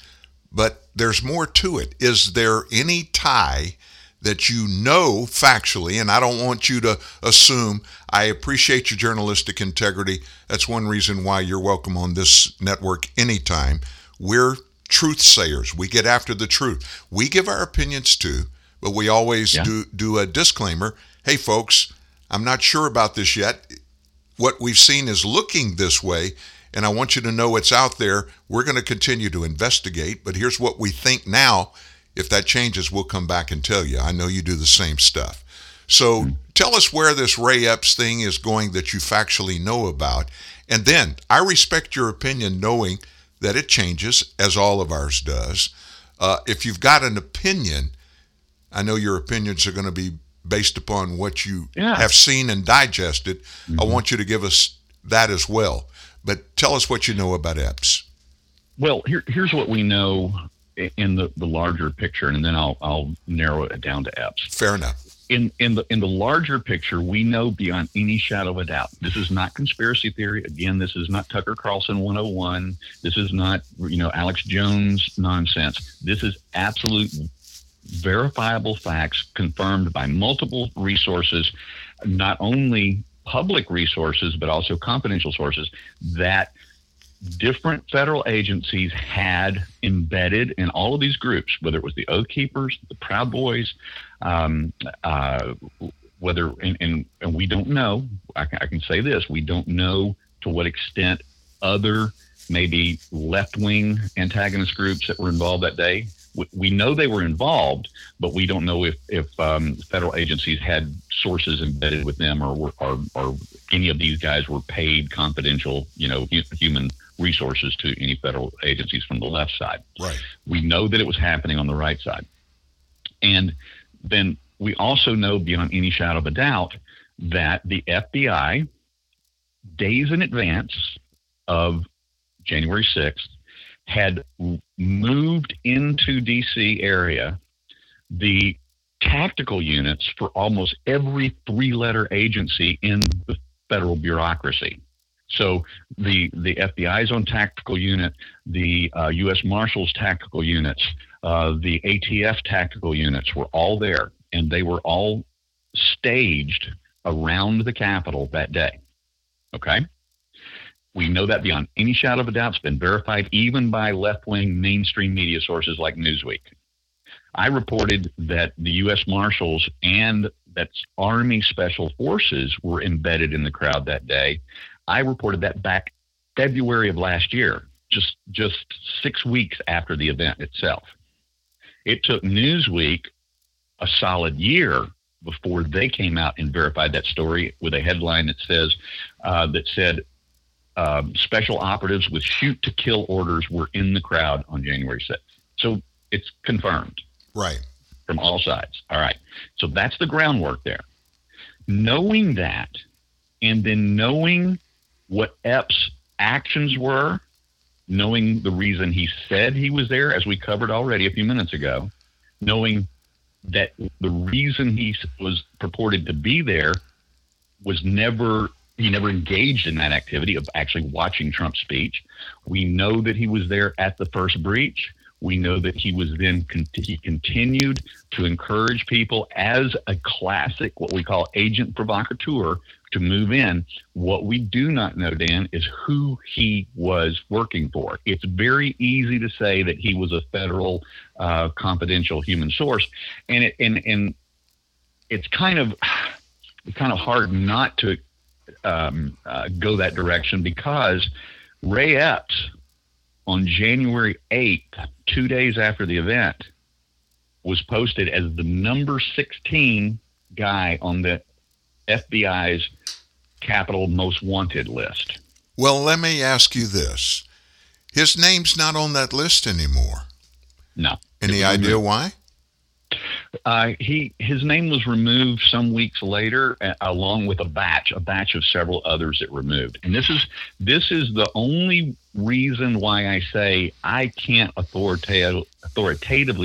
but there's more to it. Is there any tie that you know factually? And I don't want you to assume. I appreciate your journalistic integrity. That's one reason why you're welcome on this network anytime. We're truth sayers. We get after the truth. We give our opinions too, but we always do a disclaimer. Hey folks, I'm not sure about this yet. What we've seen is looking this way, and I want you to know it's out there. We're going to continue to investigate, but here's what we think now. If that changes, we'll come back and tell you. I know you do the same stuff. So tell us where this Ray Epps thing is going that you factually know about. And then I respect your opinion, knowing that it changes, as all of ours does. If you've got an opinion, I know your opinions are going to be based upon what you have seen and digested. Mm-hmm. I want you to give us that as well. But tell us what you know about Epps. Well, here's what we know in the larger picture, and then I'll narrow it down to Epps. Fair enough. In the larger picture, we know beyond any shadow of a doubt, this is not conspiracy theory. Again, this is not Tucker Carlson 101. This is not, Alex Jones nonsense. This is absolute verifiable facts confirmed by multiple resources, not only public resources, but also confidential sources, that different federal agencies had embedded in all of these groups, whether it was the Oath Keepers, the Proud Boys, whether and we don't know. I can say this: we don't know to what extent other maybe left-wing antagonist groups that were involved that day. We know they were involved, but we don't know if federal agencies had sources embedded with them, or any of these guys were paid confidential, human resources to any federal agencies from the left side. Right. We know that it was happening on the right side. And then we also know beyond any shadow of a doubt that the FBI, days in advance of January 6th, had moved into D.C. area the tactical units for almost every three-letter agency in the federal bureaucracy. So the FBI's own tactical unit, the U.S. Marshals tactical units, the ATF tactical units were all there, and they were all staged around the Capitol that day. Okay? We know that beyond any shadow of a doubt. It's been verified even by left-wing mainstream media sources like Newsweek. I reported that the U.S. Marshals and that Army Special Forces were embedded in the crowd that day. I reported that back February of last year, just 6 weeks after the event itself. It took Newsweek a solid year before they came out and verified that story with a headline that says, special operatives with shoot-to-kill orders were in the crowd on January 6th. So it's confirmed. Right. From all sides. All right. So that's the groundwork there. Knowing that, and then knowing what Epps' actions were, knowing the reason he said he was there, as we covered already a few minutes ago, knowing that the reason he was purported to be there was never... He never engaged in that activity of actually watching Trump's speech. We know that he was there at the first breach. We know that he was then he continued to encourage people as a classic, what we call agent provocateur, to move in. What we do not know, Dan, is who he was working for. It's very easy to say that he was a federal confidential human source, and it's kind of hard not to go that direction, because Ray Epps on January 8th, 2 days after the event, was posted as the number 16 guy on the FBI's Capitol Most Wanted list. Well, let me ask you this. His name's not on that list anymore. No. Any idea why? His name was removed some weeks later, along with a batch of several others that were removed. And this is the only reason why I say I can't authoritatively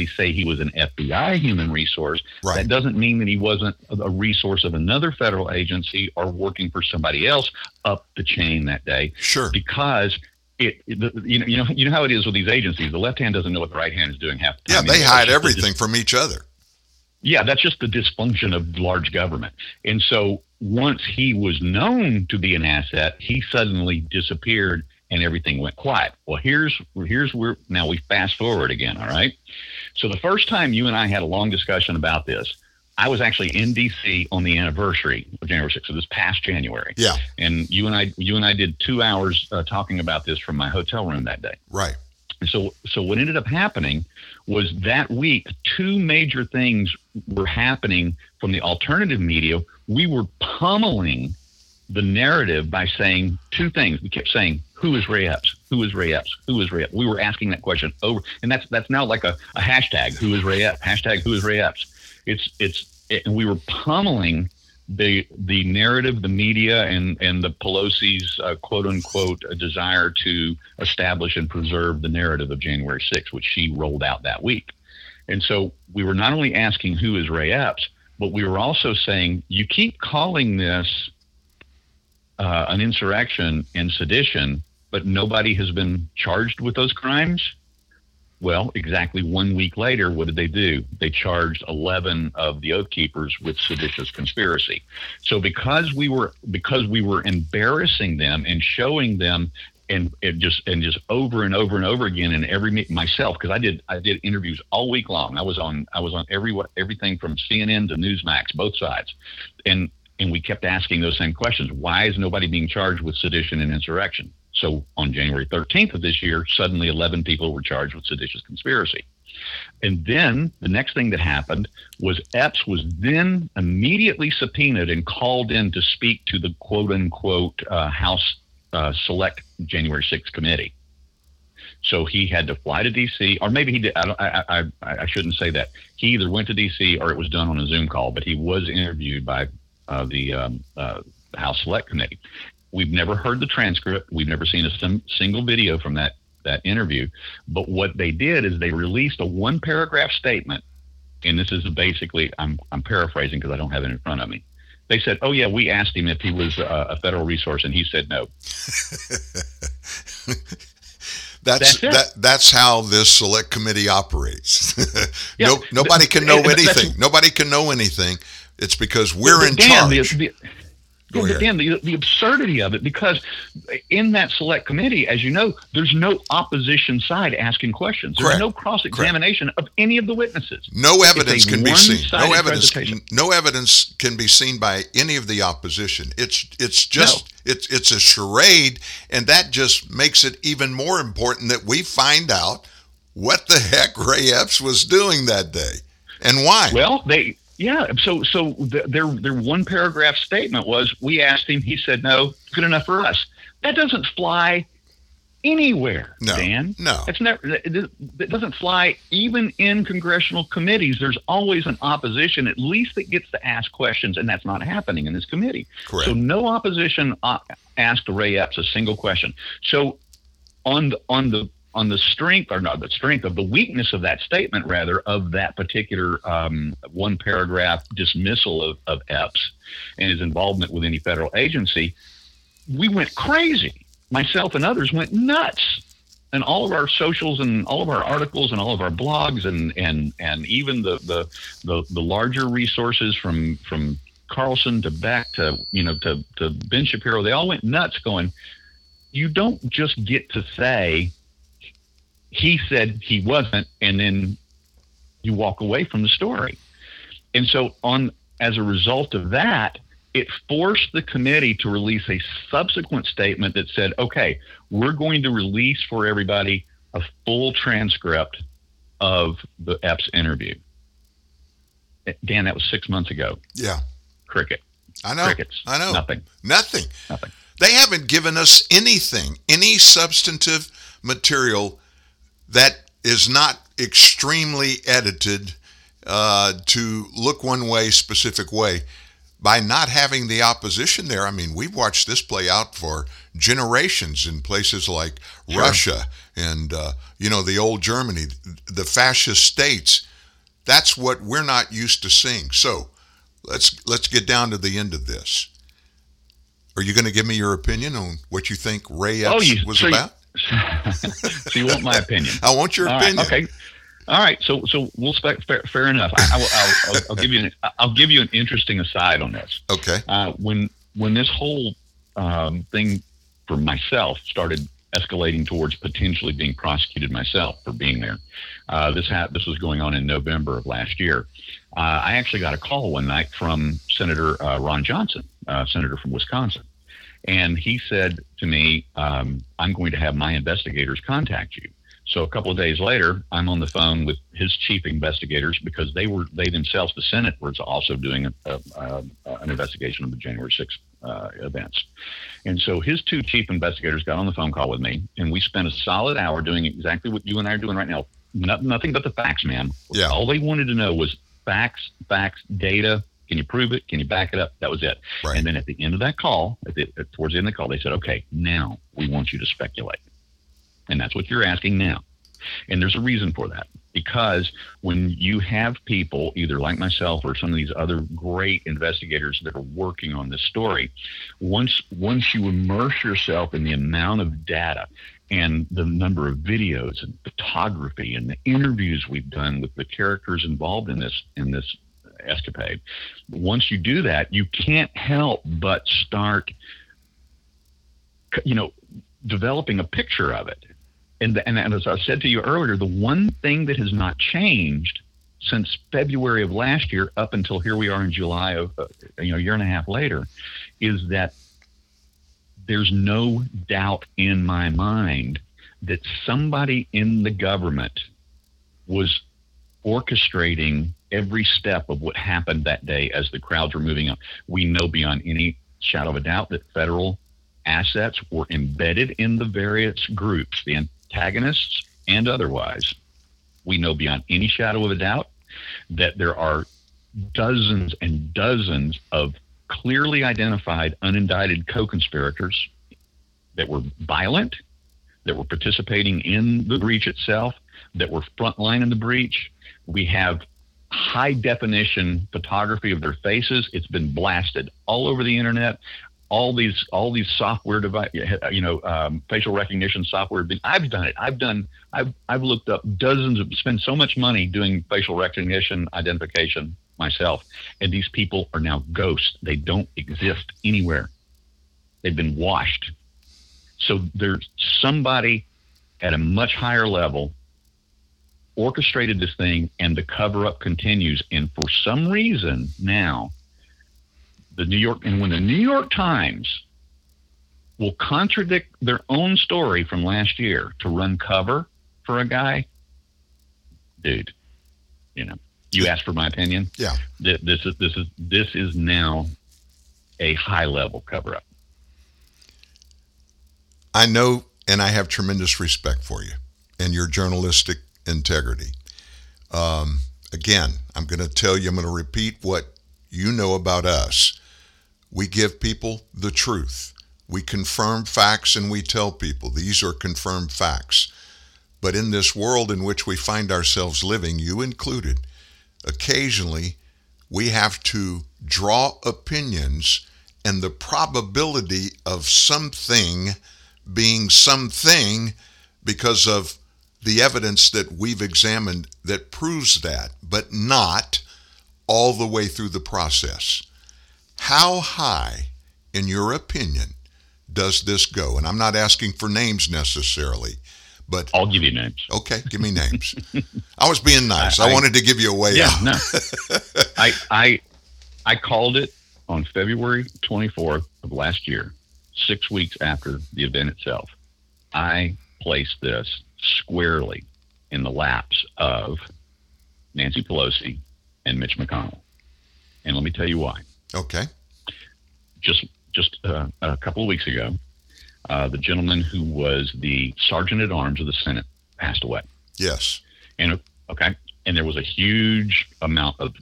say he was an FBI human resource. Right. That doesn't mean that he wasn't a resource of another federal agency or working for somebody else up the chain that day. Sure. Because you know how it is with these agencies. The left hand doesn't know what the right hand is doing half the time. Yeah, they hide everything from each other. Yeah, that's just the dysfunction of large government. And so once he was known to be an asset, he suddenly disappeared and everything went quiet. Well, here's where now we fast forward again, all right? So the first time you and I had a long discussion about this, I was actually in D.C. on the anniversary of January 6th, so this past January. Yeah. And you and I did 2 hours talking about this from my hotel room that day. Right. And so what ended up happening was that week, two major things were happening from the alternative media. We were pummeling the narrative by saying two things. We kept saying, who is Ray Epps? Who is Ray Epps? Who is Ray Epps? We were asking that question over. And that's now like a hashtag, who is Ray Epps? Hashtag, who is Ray Epps? And we were pummeling the narrative, the media, and the Pelosi's quote unquote desire to establish and preserve the narrative of January 6th, which she rolled out that week. And so we were not only asking who is Ray Epps, but we were also saying, you keep calling this an insurrection and sedition, but nobody has been charged with those crimes. Well, exactly 1 week later, what did they do? They charged 11 of the Oath Keepers with seditious conspiracy. So because we were embarrassing them and showing them and just over and over again in every meeting myself, because I did interviews all week long. I was on everything from CNN to Newsmax, both sides, and we kept asking those same questions. Why is nobody being charged with sedition and insurrection? So on January 13th of this year, suddenly 11 people were charged with seditious conspiracy. And then the next thing that happened was Epps was then immediately subpoenaed and called in to speak to the quote unquote House Select January 6th committee. So he had to fly to D.C., or maybe he did. I shouldn't say that. He either went to D.C. or it was done on a Zoom call, but he was interviewed by the House Select Committee. We've never heard the transcript. We've never seen a single video from that interview. But what they did is they released a one-paragraph statement, and this is basically, I'm paraphrasing because I don't have it in front of me. They said, oh, yeah, we asked him if he was a federal resource, and he said no. That's how this select committee operates. Yeah, nobody can know anything. Nobody can know anything. It's because we're in charge. Again, the absurdity of it, because in that select committee, as you know, there's no opposition side asking questions. There's no cross-examination of any of the witnesses. No evidence can be seen. No evidence can be seen by any of the opposition. It's a charade, and that just makes it even more important that we find out what the heck Ray Epps was doing that day and why. Well, they. Yeah. So their one paragraph statement was, we asked him, he said no, good enough for us. That doesn't fly anywhere, Dan. No. It doesn't fly even in congressional committees. There's always an opposition, at least, that gets to ask questions, and that's not happening in this committee. Correct. So no opposition asked Ray Epps a single question. So on the strength, or not the strength, of the weakness of that statement, rather, of that particular one-paragraph dismissal of Epps and his involvement with any federal agency, we went crazy. Myself and others went nuts. And all of our socials and all of our articles and all of our blogs and even the larger resources from Carlson to back to, to Ben Shapiro, they all went nuts going, you don't just get to say he said he wasn't, and then you walk away from the story. And so as a result of that, it forced the committee to release a subsequent statement that said, okay, we're going to release for everybody a full transcript of the Epps interview. Dan, that was 6 months ago. Yeah. Cricket. I know. Crickets. I know. Nothing. They haven't given us anything, any substantive material that is not extremely edited to look one way, specific way, by not having the opposition there. I mean, we've watched this play out for generations in places like Russia and, the old Germany, the fascist states. That's what we're not used to seeing. So let's get down to the end of this. Are you going to give me your opinion on what you think Ray Epps was about? So you want my opinion? I want your opinion. Right, okay. All right. So we'll fair enough. I'll give you an interesting aside on this. Okay. When this whole thing for myself started escalating towards potentially being prosecuted myself for being there, this was going on in November of last year. I actually got a call one night from Senator Ron Johnson, senator from Wisconsin. And he said to me, I'm going to have my investigators contact you. So a couple of days later, I'm on the phone with his chief investigators, because they themselves, the Senate, were also doing an investigation of the January 6th events. And so his two chief investigators got on the phone call with me, and we spent a solid hour doing exactly what you and I are doing right now. Nothing but the facts, man. Yeah. All they wanted to know was facts, data. Can you prove it? Can you back it up? That was it. Right. And then at the end of that call, towards the end of the call, they said, okay, now we want you to speculate. And that's what you're asking now. And there's a reason for that, because when you have people either like myself or some of these other great investigators that are working on this story, once you immerse yourself in the amount of data and the number of videos and photography and the interviews we've done with the characters involved in this escapade, once you do that, you can't help but start developing a picture of it. And as I said to you earlier, the one thing that has not changed since February of last year up until here we are in July of a year and a half later is that there's no doubt in my mind that somebody in the government was orchestrating every step of what happened that day as the crowds were moving up. We know beyond any shadow of a doubt that federal assets were embedded in the various groups, the antagonists and otherwise. We know beyond any shadow of a doubt that there are dozens and dozens of clearly identified unindicted co-conspirators that were violent, that were participating in the breach itself, that were frontline in the breach. We have high definition photography of their faces. It's been blasted all over the internet. All these software device, facial recognition software. I've done it. I've looked up dozens of, spent so much money doing facial recognition identification myself. And these people are now ghosts. They don't exist anywhere. They've been washed. So there's somebody at a much higher level orchestrated this thing, and the cover-up continues. And for some reason now, when the New York Times will contradict their own story from last year to run cover for a guy, dude, you asked for my opinion. Yeah, this is now a high-level cover-up. I know, and I have tremendous respect for you and your journalistic integrity. Again, I'm going to tell you, I'm going to repeat what you know about us. We give people the truth. We confirm facts and we tell people these are confirmed facts. But in this world in which we find ourselves living, you included, occasionally we have to draw opinions, and the probability of something being something because of the evidence that we've examined that proves that, but not all the way through the process. How high, in your opinion, does this go? And I'm not asking for names necessarily, but I'll give you names. Okay, give me names. I was being nice. I wanted to give you a way out. No. I called it on February 24th of last year, 6 weeks after the event itself. I placed this squarely in the laps of Nancy Pelosi and Mitch McConnell. And let me tell you why. Okay. Just a couple of weeks ago, the gentleman who was the sergeant at arms of the Senate passed away. Yes. And there was a huge amount of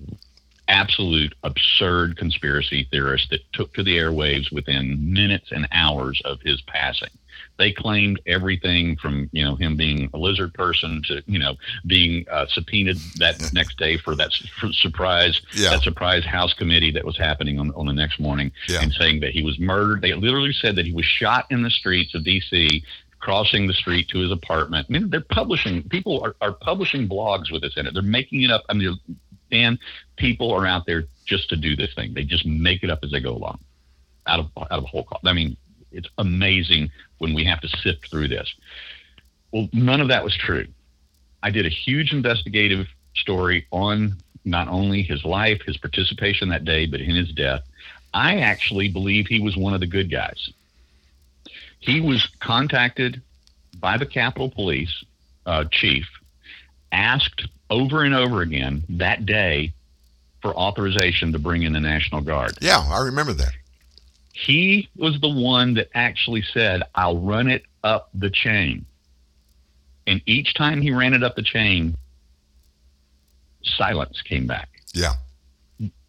absolute absurd conspiracy theorists that took to the airwaves within minutes and hours of his passing. They claimed everything from, him being a lizard person to, being subpoenaed that next day for that surprise House committee that was happening on the next morning, and saying that he was murdered. They literally said that he was shot in the streets of D.C., crossing the street to his apartment. I mean, people are publishing blogs with this in it. They're making it up. I mean, people are out there just to do this thing. They just make it up as they go along out of whole cloth. I mean, it's amazing when we have to sift through this. Well, none of that was true. I did a huge investigative story on not only his life, his participation that day, but in his death. I actually believe he was one of the good guys. He was contacted by the Capitol Police chief, asked over and over again that day for authorization to bring in the National Guard. Yeah, I remember that. He was the one that actually said, I'll run it up the chain. And each time he ran it up the chain, silence came back. Yeah.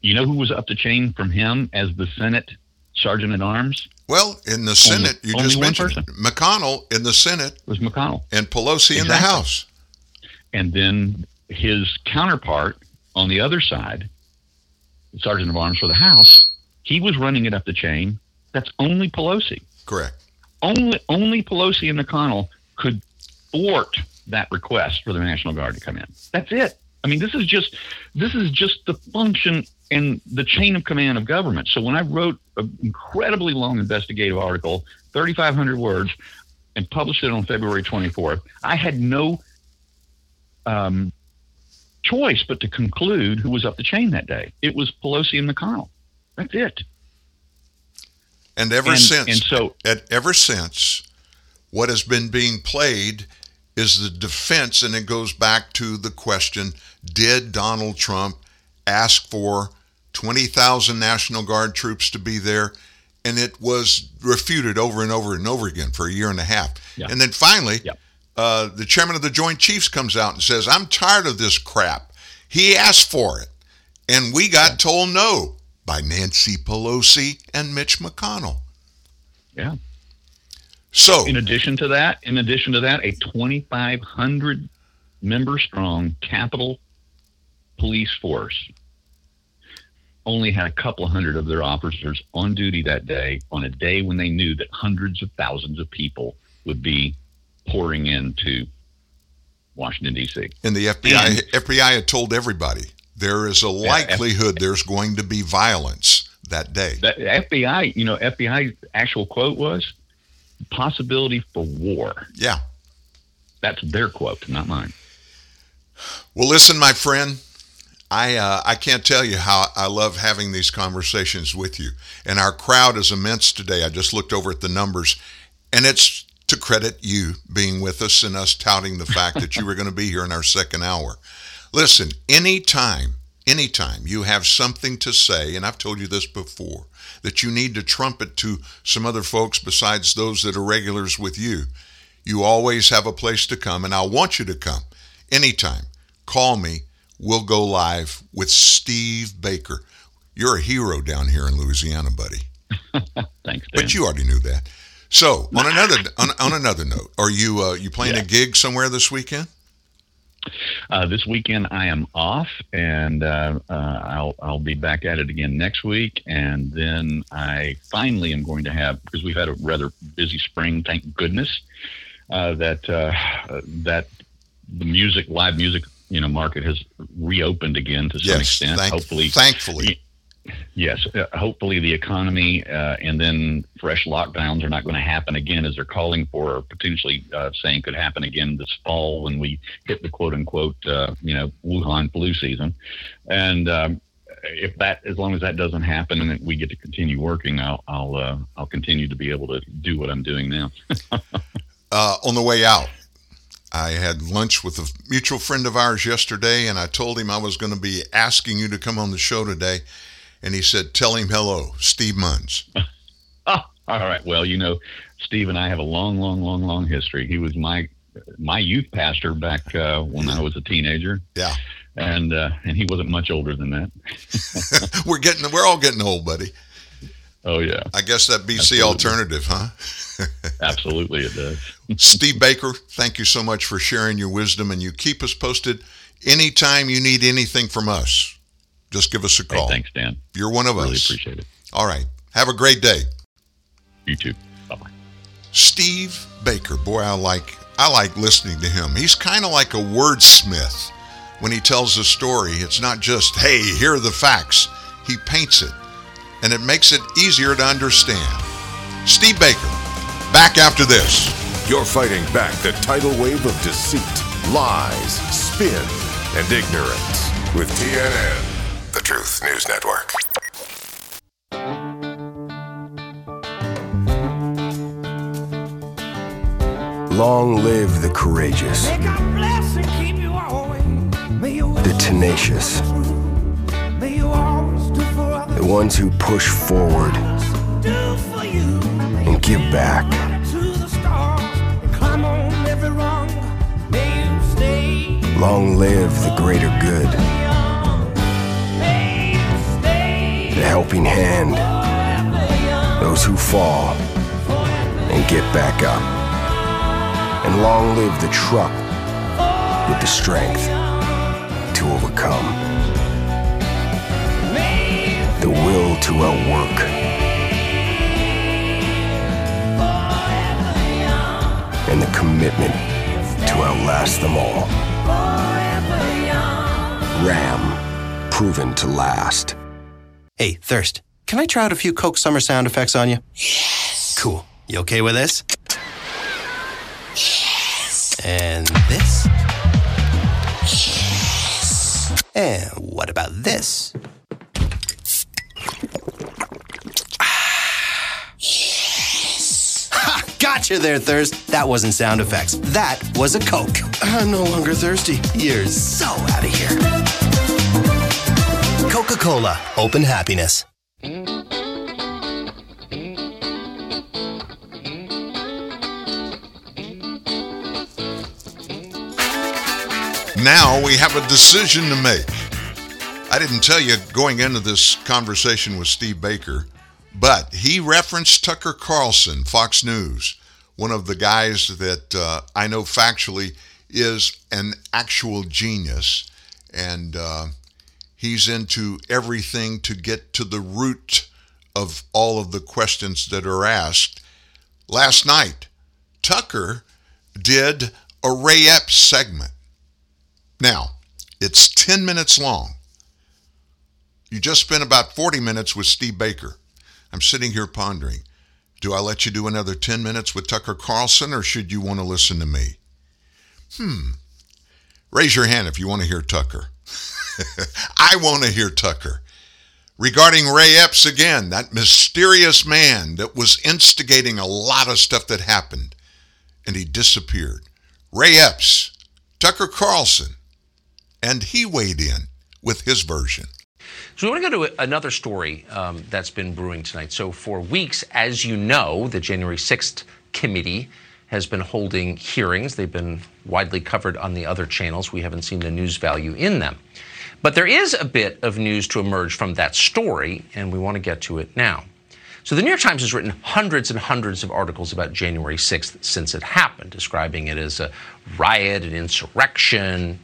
You know who was up the chain from him as the Senate sergeant at arms? Well, in the Senate, only, you just mentioned it. McConnell in the Senate. It was McConnell. And Pelosi in the House. And then his counterpart on the other side, the sergeant at arms for the House, he was running it up the chain. That's only Pelosi. Correct. Only Pelosi and McConnell could thwart that request for the National Guard to come in. That's it. I mean, this is just the function and the chain of command of government. So when I wrote an incredibly long investigative article, 3,500 words, and published it on February 24th, I had no choice but to conclude who was up the chain that day. It was Pelosi and McConnell. That's it. And ever since, what has been being played is the defense, and it goes back to the question, did Donald Trump ask for 20,000 National Guard troops to be there? And it was refuted over and over and over again for a year and a half. Yeah. And then finally, the chairman of the Joint Chiefs comes out and says, I'm tired of this crap. He asked for it. And we got told no by Nancy Pelosi and Mitch McConnell. Yeah. So in addition to that, a 2,500 member strong Capitol Police force only had a couple hundred of their officers on duty that day, on a day when they knew that hundreds of thousands of people would be pouring into Washington, D.C. And the FBI had told everybody there is a likelihood there's going to be violence that day. The FBI, FBI's actual quote was possibility for war. Yeah. That's their quote, not mine. Well, listen, my friend, I can't tell you how I love having these conversations with you. And our crowd is immense today. I just looked over at the numbers, and it's to credit you being with us and us touting the fact that you were going to be here in our second hour. Listen, anytime you have something to say, and I've told you this before, that you need to trumpet to some other folks besides those that are regulars with you, you always have a place to come, and I want you to come. Anytime, call me. We'll go live with Steve Baker. You're a hero down here in Louisiana, buddy. Thanks, Dan. But you already knew that. So on another note, are you you playing a gig somewhere this weekend? This weekend I am off, and I'll be back at it again next week. And then I finally am going to have, because we've had a rather busy spring, thank goodness, that the live music, market has reopened again to some extent. Hopefully, thankfully. Yes. Hopefully the economy and then fresh lockdowns are not going to happen again, as they're calling for, or potentially saying could happen again this fall when we hit the quote unquote, Wuhan flu season. And as long as that doesn't happen and we get to continue working, I'll continue to be able to do what I'm doing now. On the way out, I had lunch with a mutual friend of ours yesterday, and I told him I was going to be asking you to come on the show today. And he said, tell him hello, Steve Munns. Oh, all right. Well, Steve and I have a long, long, long, long history. He was my youth pastor back when I was a teenager. Yeah. And he wasn't much older than that. We're all getting old, buddy. Oh, yeah. I guess that BC alternative, huh? Absolutely, it does. Steve Baker, thank you so much for sharing your wisdom, and you keep us posted. Anytime you need anything from us, just give us a call. Hey, thanks, Dan. You're one of us. Really appreciate it. All right. Have a great day. You too. Bye-bye. Steve Baker. Boy, I like listening to him. He's kind of like a wordsmith when he tells a story. It's not just, hey, here are the facts. He paints it, and it makes it easier to understand. Steve Baker, back after this. You're fighting back the tidal wave of deceit, lies, spin, and ignorance with TNN, the Truth News Network. Long live the courageous. May God bless and keep you always. May you always. The tenacious. May you always do for others. The ones who push forward. Do for you. And give back. Long live the greater good. The helping hand. Those who fall and get back up. And long live the truck with the strength to overcome. The will to outwork. And the commitment to outlast them all. Ram, proven to last. Hey, Thirst, can I try out a few Coke summer sound effects on you? Yes. Cool. You okay with this? And this? Yes. And what about this? Yes. Ha! Gotcha there, Thirst. That wasn't sound effects. That was a Coke. I'm no longer thirsty. You're so out of here. Coca-Cola. Open happiness. Now we have a decision to make. I didn't tell you going into this conversation with Steve Baker, but he referenced Tucker Carlson, Fox News, one of the guys that I know factually is an actual genius, and he's into everything to get to the root of all of the questions that are asked. Last night, Tucker did a Ray Epps segment. Now, it's 10 minutes long. You just spent about 40 minutes with Steve Baker. I'm sitting here pondering, do I let you do another 10 minutes with Tucker Carlson, or should you want to listen to me? Raise your hand if you want to hear Tucker. I want to hear Tucker. Regarding Ray Epps again, that mysterious man that was instigating a lot of stuff that happened, and he disappeared. Ray Epps, Tucker Carlson, and he weighed in with his version. So we want to go to another story that's been brewing tonight. So for weeks, as you know, the January 6th committee has been holding hearings. They've been widely covered on the other channels. We haven't seen the news value in them. But there is a bit of news to emerge from that story, and we want to get to it now. So the New York Times has written hundreds and hundreds of articles about January 6th since it happened, describing it as a riot, an insurrection.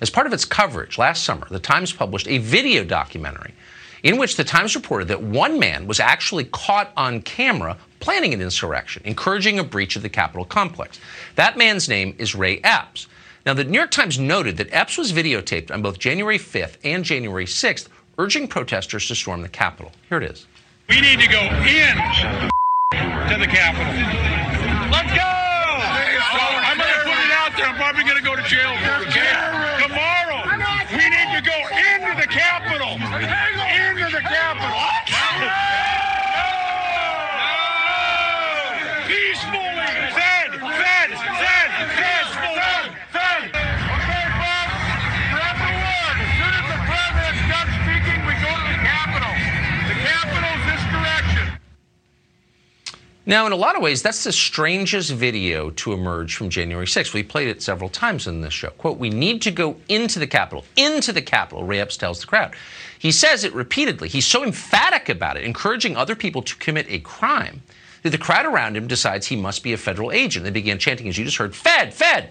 As part of its coverage last summer, the Times published a video documentary in which the Times reported that one man was actually caught on camera planning an insurrection, encouraging a breach of the Capitol complex. That man's name is Ray Epps. Now, the New York Times noted that Epps was videotaped on both January 5th and January 6th, urging protesters to storm the Capitol. Here it is. We need to go in to the Capitol. Let's go! So I'm going to put it out there. I'm probably going to go to jail for tomorrow. We need to go into the Capitol. Into the Capitol. Peacefully. Peacefully. Okay, folks. Rapid word. As soon as the president stops speaking, we go to the Capitol. The Capitol's this direction. Now, in a lot of ways, that's the strangest video to emerge from January 6th. We played it several times in this show. Quote, we need to go into the Capitol. Into the Capitol, Ray Epps tells the crowd. He says it repeatedly. He's so emphatic about it, encouraging other people to commit a crime, that the crowd around him decides he must be a federal agent. They began chanting, as you just heard, Fed, Fed.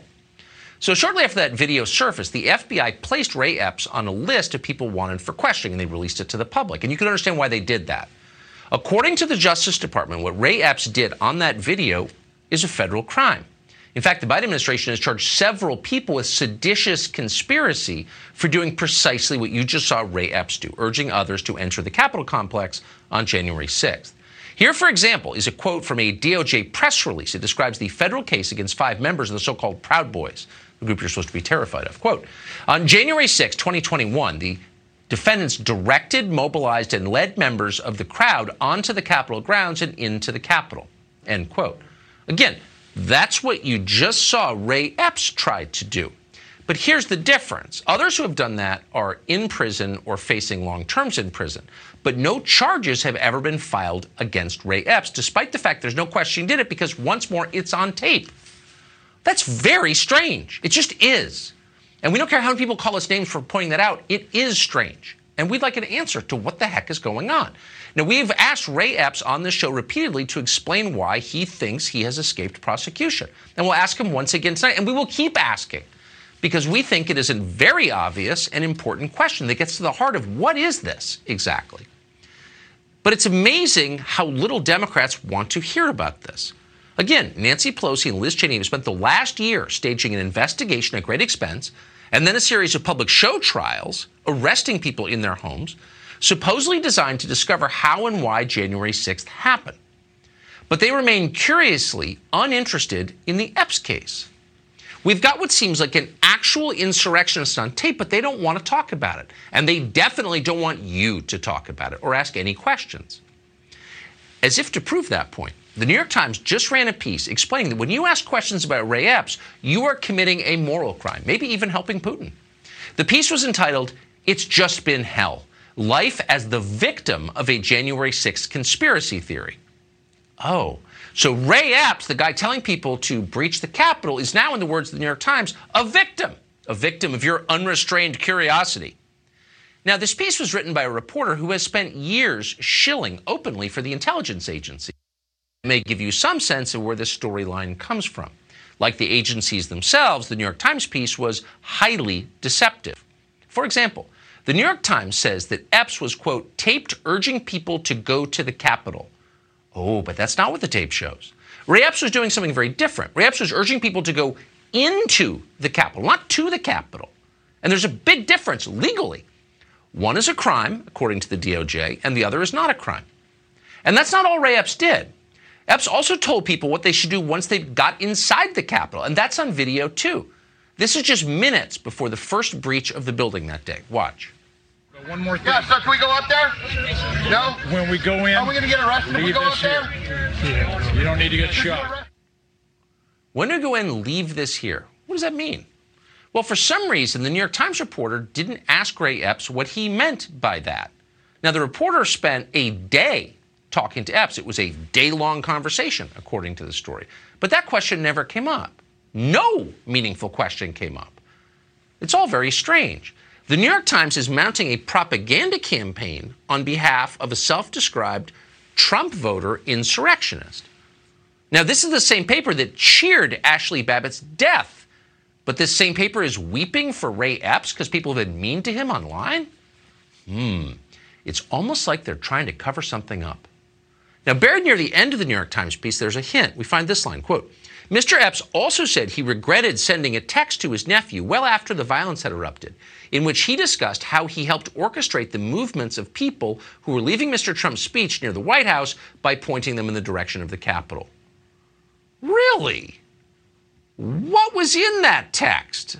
So shortly after that video surfaced, the FBI placed Ray Epps on a list of people wanted for questioning, and they released it to the public. And you can understand why they did that. According to the Justice Department, what Ray Epps did on that video is a federal crime. In fact, the Biden administration has charged several people with seditious conspiracy for doing precisely what you just saw Ray Epps do, urging others to enter the Capitol complex on January 6th. Here, for example, is a quote from a DOJ press release. It describes the federal case against 5 members of the so-called Proud Boys, the group you're supposed to be terrified of. Quote, on January 6, 2021, the defendants directed, mobilized, and led members of the crowd onto the Capitol grounds and into the Capitol, end quote. Again, that's what you just saw Ray Epps try to do. But here's the difference. Others who have done that are in prison or facing long terms in prison, but no charges have ever been filed against Ray Epps, despite the fact there's no question he did it because, once more, it's on tape. That's very strange. It just is. And we don't care how many people call us names for pointing that out. It is strange. And we'd like an answer to what the heck is going on. Now, we've asked Ray Epps on this show repeatedly to explain why he thinks he has escaped prosecution. And we'll ask him once again tonight, and we will keep asking, because we think it is a very obvious and important question that gets to the heart of what is this exactly. But it's amazing how little Democrats want to hear about this. Again, Nancy Pelosi and Liz Cheney have spent the last year staging an investigation at great expense, and then a series of public show trials, arresting people in their homes, supposedly designed to discover how and why January 6th happened. But they remain curiously uninterested in the Epps case. We've got what seems like an actual insurrectionist on tape, but they don't want to talk about it. And they definitely don't want you to talk about it or ask any questions. As if to prove that point, the New York Times just ran a piece explaining that when you ask questions about Ray Epps, you are committing a moral crime, maybe even helping Putin. The piece was entitled, "It's Just Been Hell: Life as the Victim of a January 6th Conspiracy Theory." Oh, so Ray Epps, the guy telling people to breach the Capitol, is now, in the words of the New York Times, a victim of your unrestrained curiosity. Now, this piece was written by a reporter who has spent years shilling openly for the intelligence agency. It may give you some sense of where this storyline comes from. Like the agencies themselves, the New York Times piece was highly deceptive. For example, the New York Times says that Epps was, quote, taped urging people to go to the Capitol. Oh, but that's not what the tape shows. Ray Epps was doing something very different. Ray Epps was urging people to go into the Capitol, not to the Capitol. And there's a big difference legally. One is a crime, according to the DOJ, and the other is not a crime. And that's not all Ray Epps did. Epps also told people what they should do once they got inside the Capitol, and that's on video too. This is just minutes before the first breach of the building that day. Watch. One more thing. Yeah, so can we go up there? No? When we go in, are we going to get arrested if we go up there? Yeah. You don't need to get shot. When we go in, leave this here. What does that mean? Well, for some reason, the New York Times reporter didn't ask Ray Epps what he meant by that. Now, the reporter spent a day talking to Epps. It was a day-long conversation, according to the story. But that question never came up. No meaningful question came up. It's all very strange. The New York Times is mounting a propaganda campaign on behalf of a self-described Trump voter insurrectionist. Now, this is the same paper that cheered Ashley Babbitt's death, but this same paper is weeping for Ray Epps because people have been mean to him online? It's almost like they're trying to cover something up. Now, buried near the end of the New York Times piece, there's a hint. We find this line, quote, "Mr. Epps also said he regretted sending a text to his nephew well after the violence had erupted, in which he discussed how he helped orchestrate the movements of people who were leaving Mr. Trump's speech near the White House by pointing them in the direction of the Capitol." Really? What was in that text?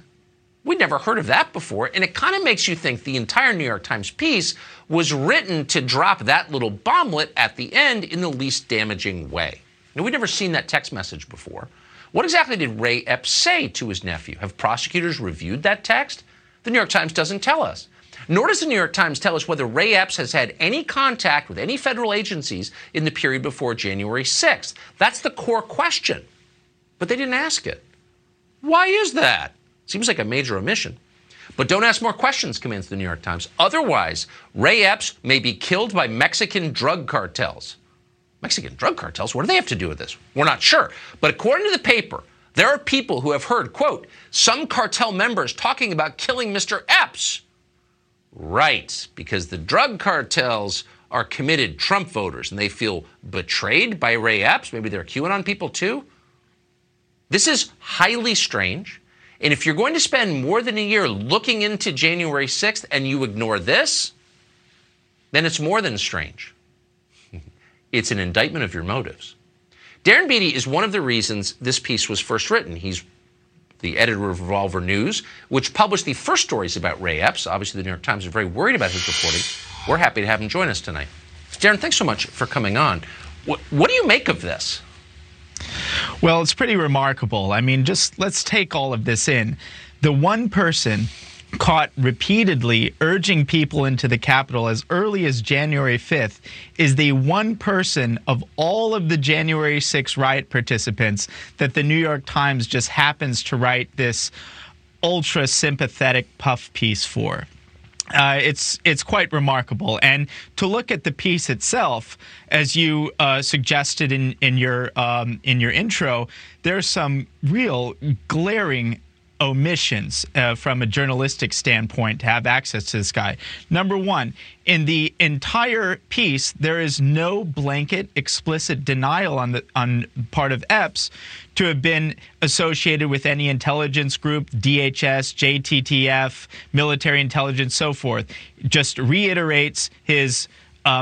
We'd never heard of that before, and it kind of makes you think the entire New York Times piece was written to drop that little bomblet at the end in the least damaging way. Now, we'd never seen that text message before. What exactly did Ray Epps say to his nephew? Have prosecutors reviewed that text? The New York Times doesn't tell us. Nor does the New York Times tell us whether Ray Epps has had any contact with any federal agencies in the period before January 6th. That's the core question. But they didn't ask it. Why is that? Seems like a major omission. But don't ask more questions, commands the New York Times. Otherwise, Ray Epps may be killed by Mexican drug cartels. Mexican drug cartels? What do they have to do with this? We're not sure. But according to the paper, there are people who have heard, quote, some cartel members talking about killing Mr. Epps. Right, because the drug cartels are committed Trump voters, and they feel betrayed by Ray Epps. Maybe they're QAnon people too. This is highly strange. And if you're going to spend more than a year looking into January 6th and you ignore this, then it's more than strange. It's an indictment of your motives. Darren Beattie is one of the reasons this piece was first written. He's the editor of Revolver News, which published the first stories about Ray Epps. Obviously, the New York Times is very worried about his reporting. We're happy to have him join us tonight. Darren, thanks so much for coming on. What do you make of this? Well, it's pretty remarkable. I mean, just let's take all of this in. The one person caught repeatedly urging people into the Capitol as early as January 5th is the one person of all of the January 6th riot participants that the New York Times just happens to write this ultra-sympathetic puff piece for. It's quite remarkable. And to look at the piece itself, as you suggested in your intro, there's some real glaring omissions from a journalistic standpoint to have access to this guy. Number one, in the entire piece, there is no blanket explicit denial on part of Epps to have been associated with any intelligence group, DHS, JTTF, military intelligence, so forth. Just reiterates his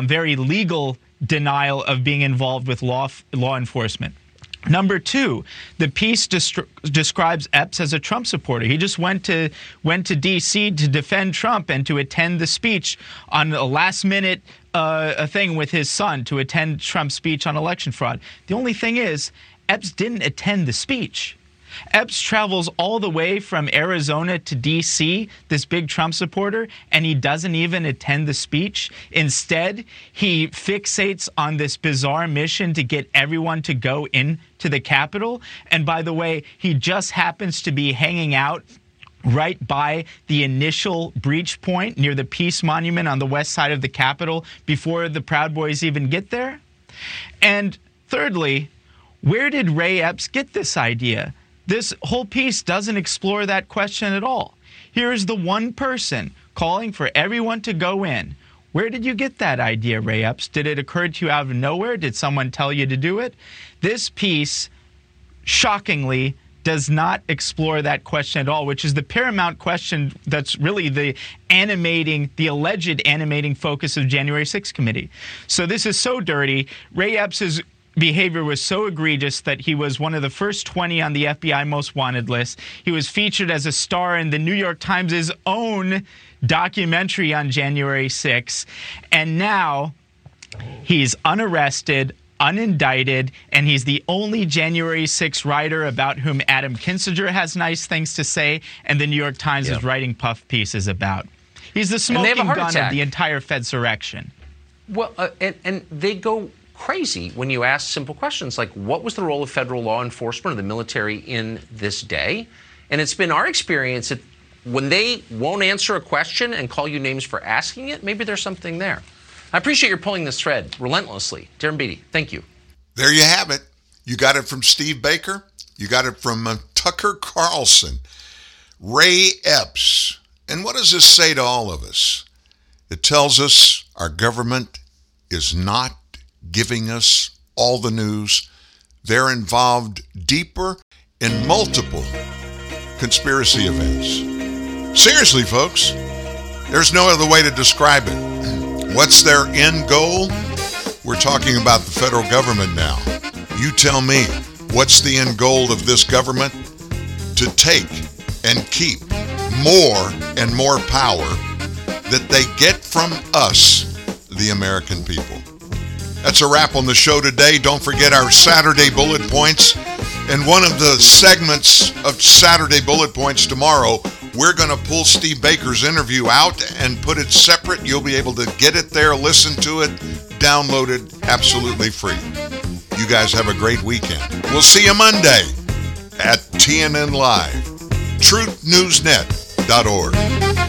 very legal denial of being involved with law enforcement. Number two, the piece describes Epps as a Trump supporter. He just went to D.C. to defend Trump and to attend the speech on a last-minute thing with his son to attend Trump's speech on election fraud. The only thing is, Epps didn't attend the speech. Epps travels all the way from Arizona to D.C., this big Trump supporter, and he doesn't even attend the speech. Instead, he fixates on this bizarre mission to get everyone to go into the Capitol. And by the way, he just happens to be hanging out right by the initial breach point near the Peace Monument on the west side of the Capitol before the Proud Boys even get there. And thirdly, where did Ray Epps get this idea? This whole piece doesn't explore that question at all. Here is the one person calling for everyone to go in. Where did you get that idea, Ray Epps? Did it occur to you out of nowhere? Did someone tell you to do it? This piece, shockingly, does not explore that question at all, which is the paramount question that's really the alleged animating focus of January 6th committee. So this is so dirty. Ray Epps is behavior was so egregious that he was one of the first 20 on the FBI most wanted list. He was featured as a star in the New York Times' own documentary on January 6th. And now he's unarrested, unindicted, and he's the only January 6th writer about whom Adam Kinzinger has nice things to say and the New York Times is writing puff pieces about. He's the smoking gun of the entire Fedsurrection. Well, and they go crazy when you ask simple questions like, what was the role of federal law enforcement or the military in this day? And it's been our experience that when they won't answer a question and call you names for asking it, maybe there's something there. I appreciate your pulling this thread relentlessly. Darren Beattie, thank you. There you have it. You got it from Steve Baker. You got it from Tucker Carlson, Ray Epps. And what does this say to all of us? It tells us our government is not giving us all the news. They're involved deeper in multiple conspiracy events. Seriously, folks, there's no other way to describe it. What's their end goal? We're talking about the federal government now. You tell me, what's the end goal of this government? To take and keep more and more power that they get from us, the American people. That's a wrap on the show today. Don't forget our Saturday bullet points. And one of the segments of Saturday bullet points tomorrow, we're going to pull Steve Baker's interview out and put it separate. You'll be able to get it there, listen to it, download it absolutely free. You guys have a great weekend. We'll see you Monday at TNN Live, truthnewsnet.org.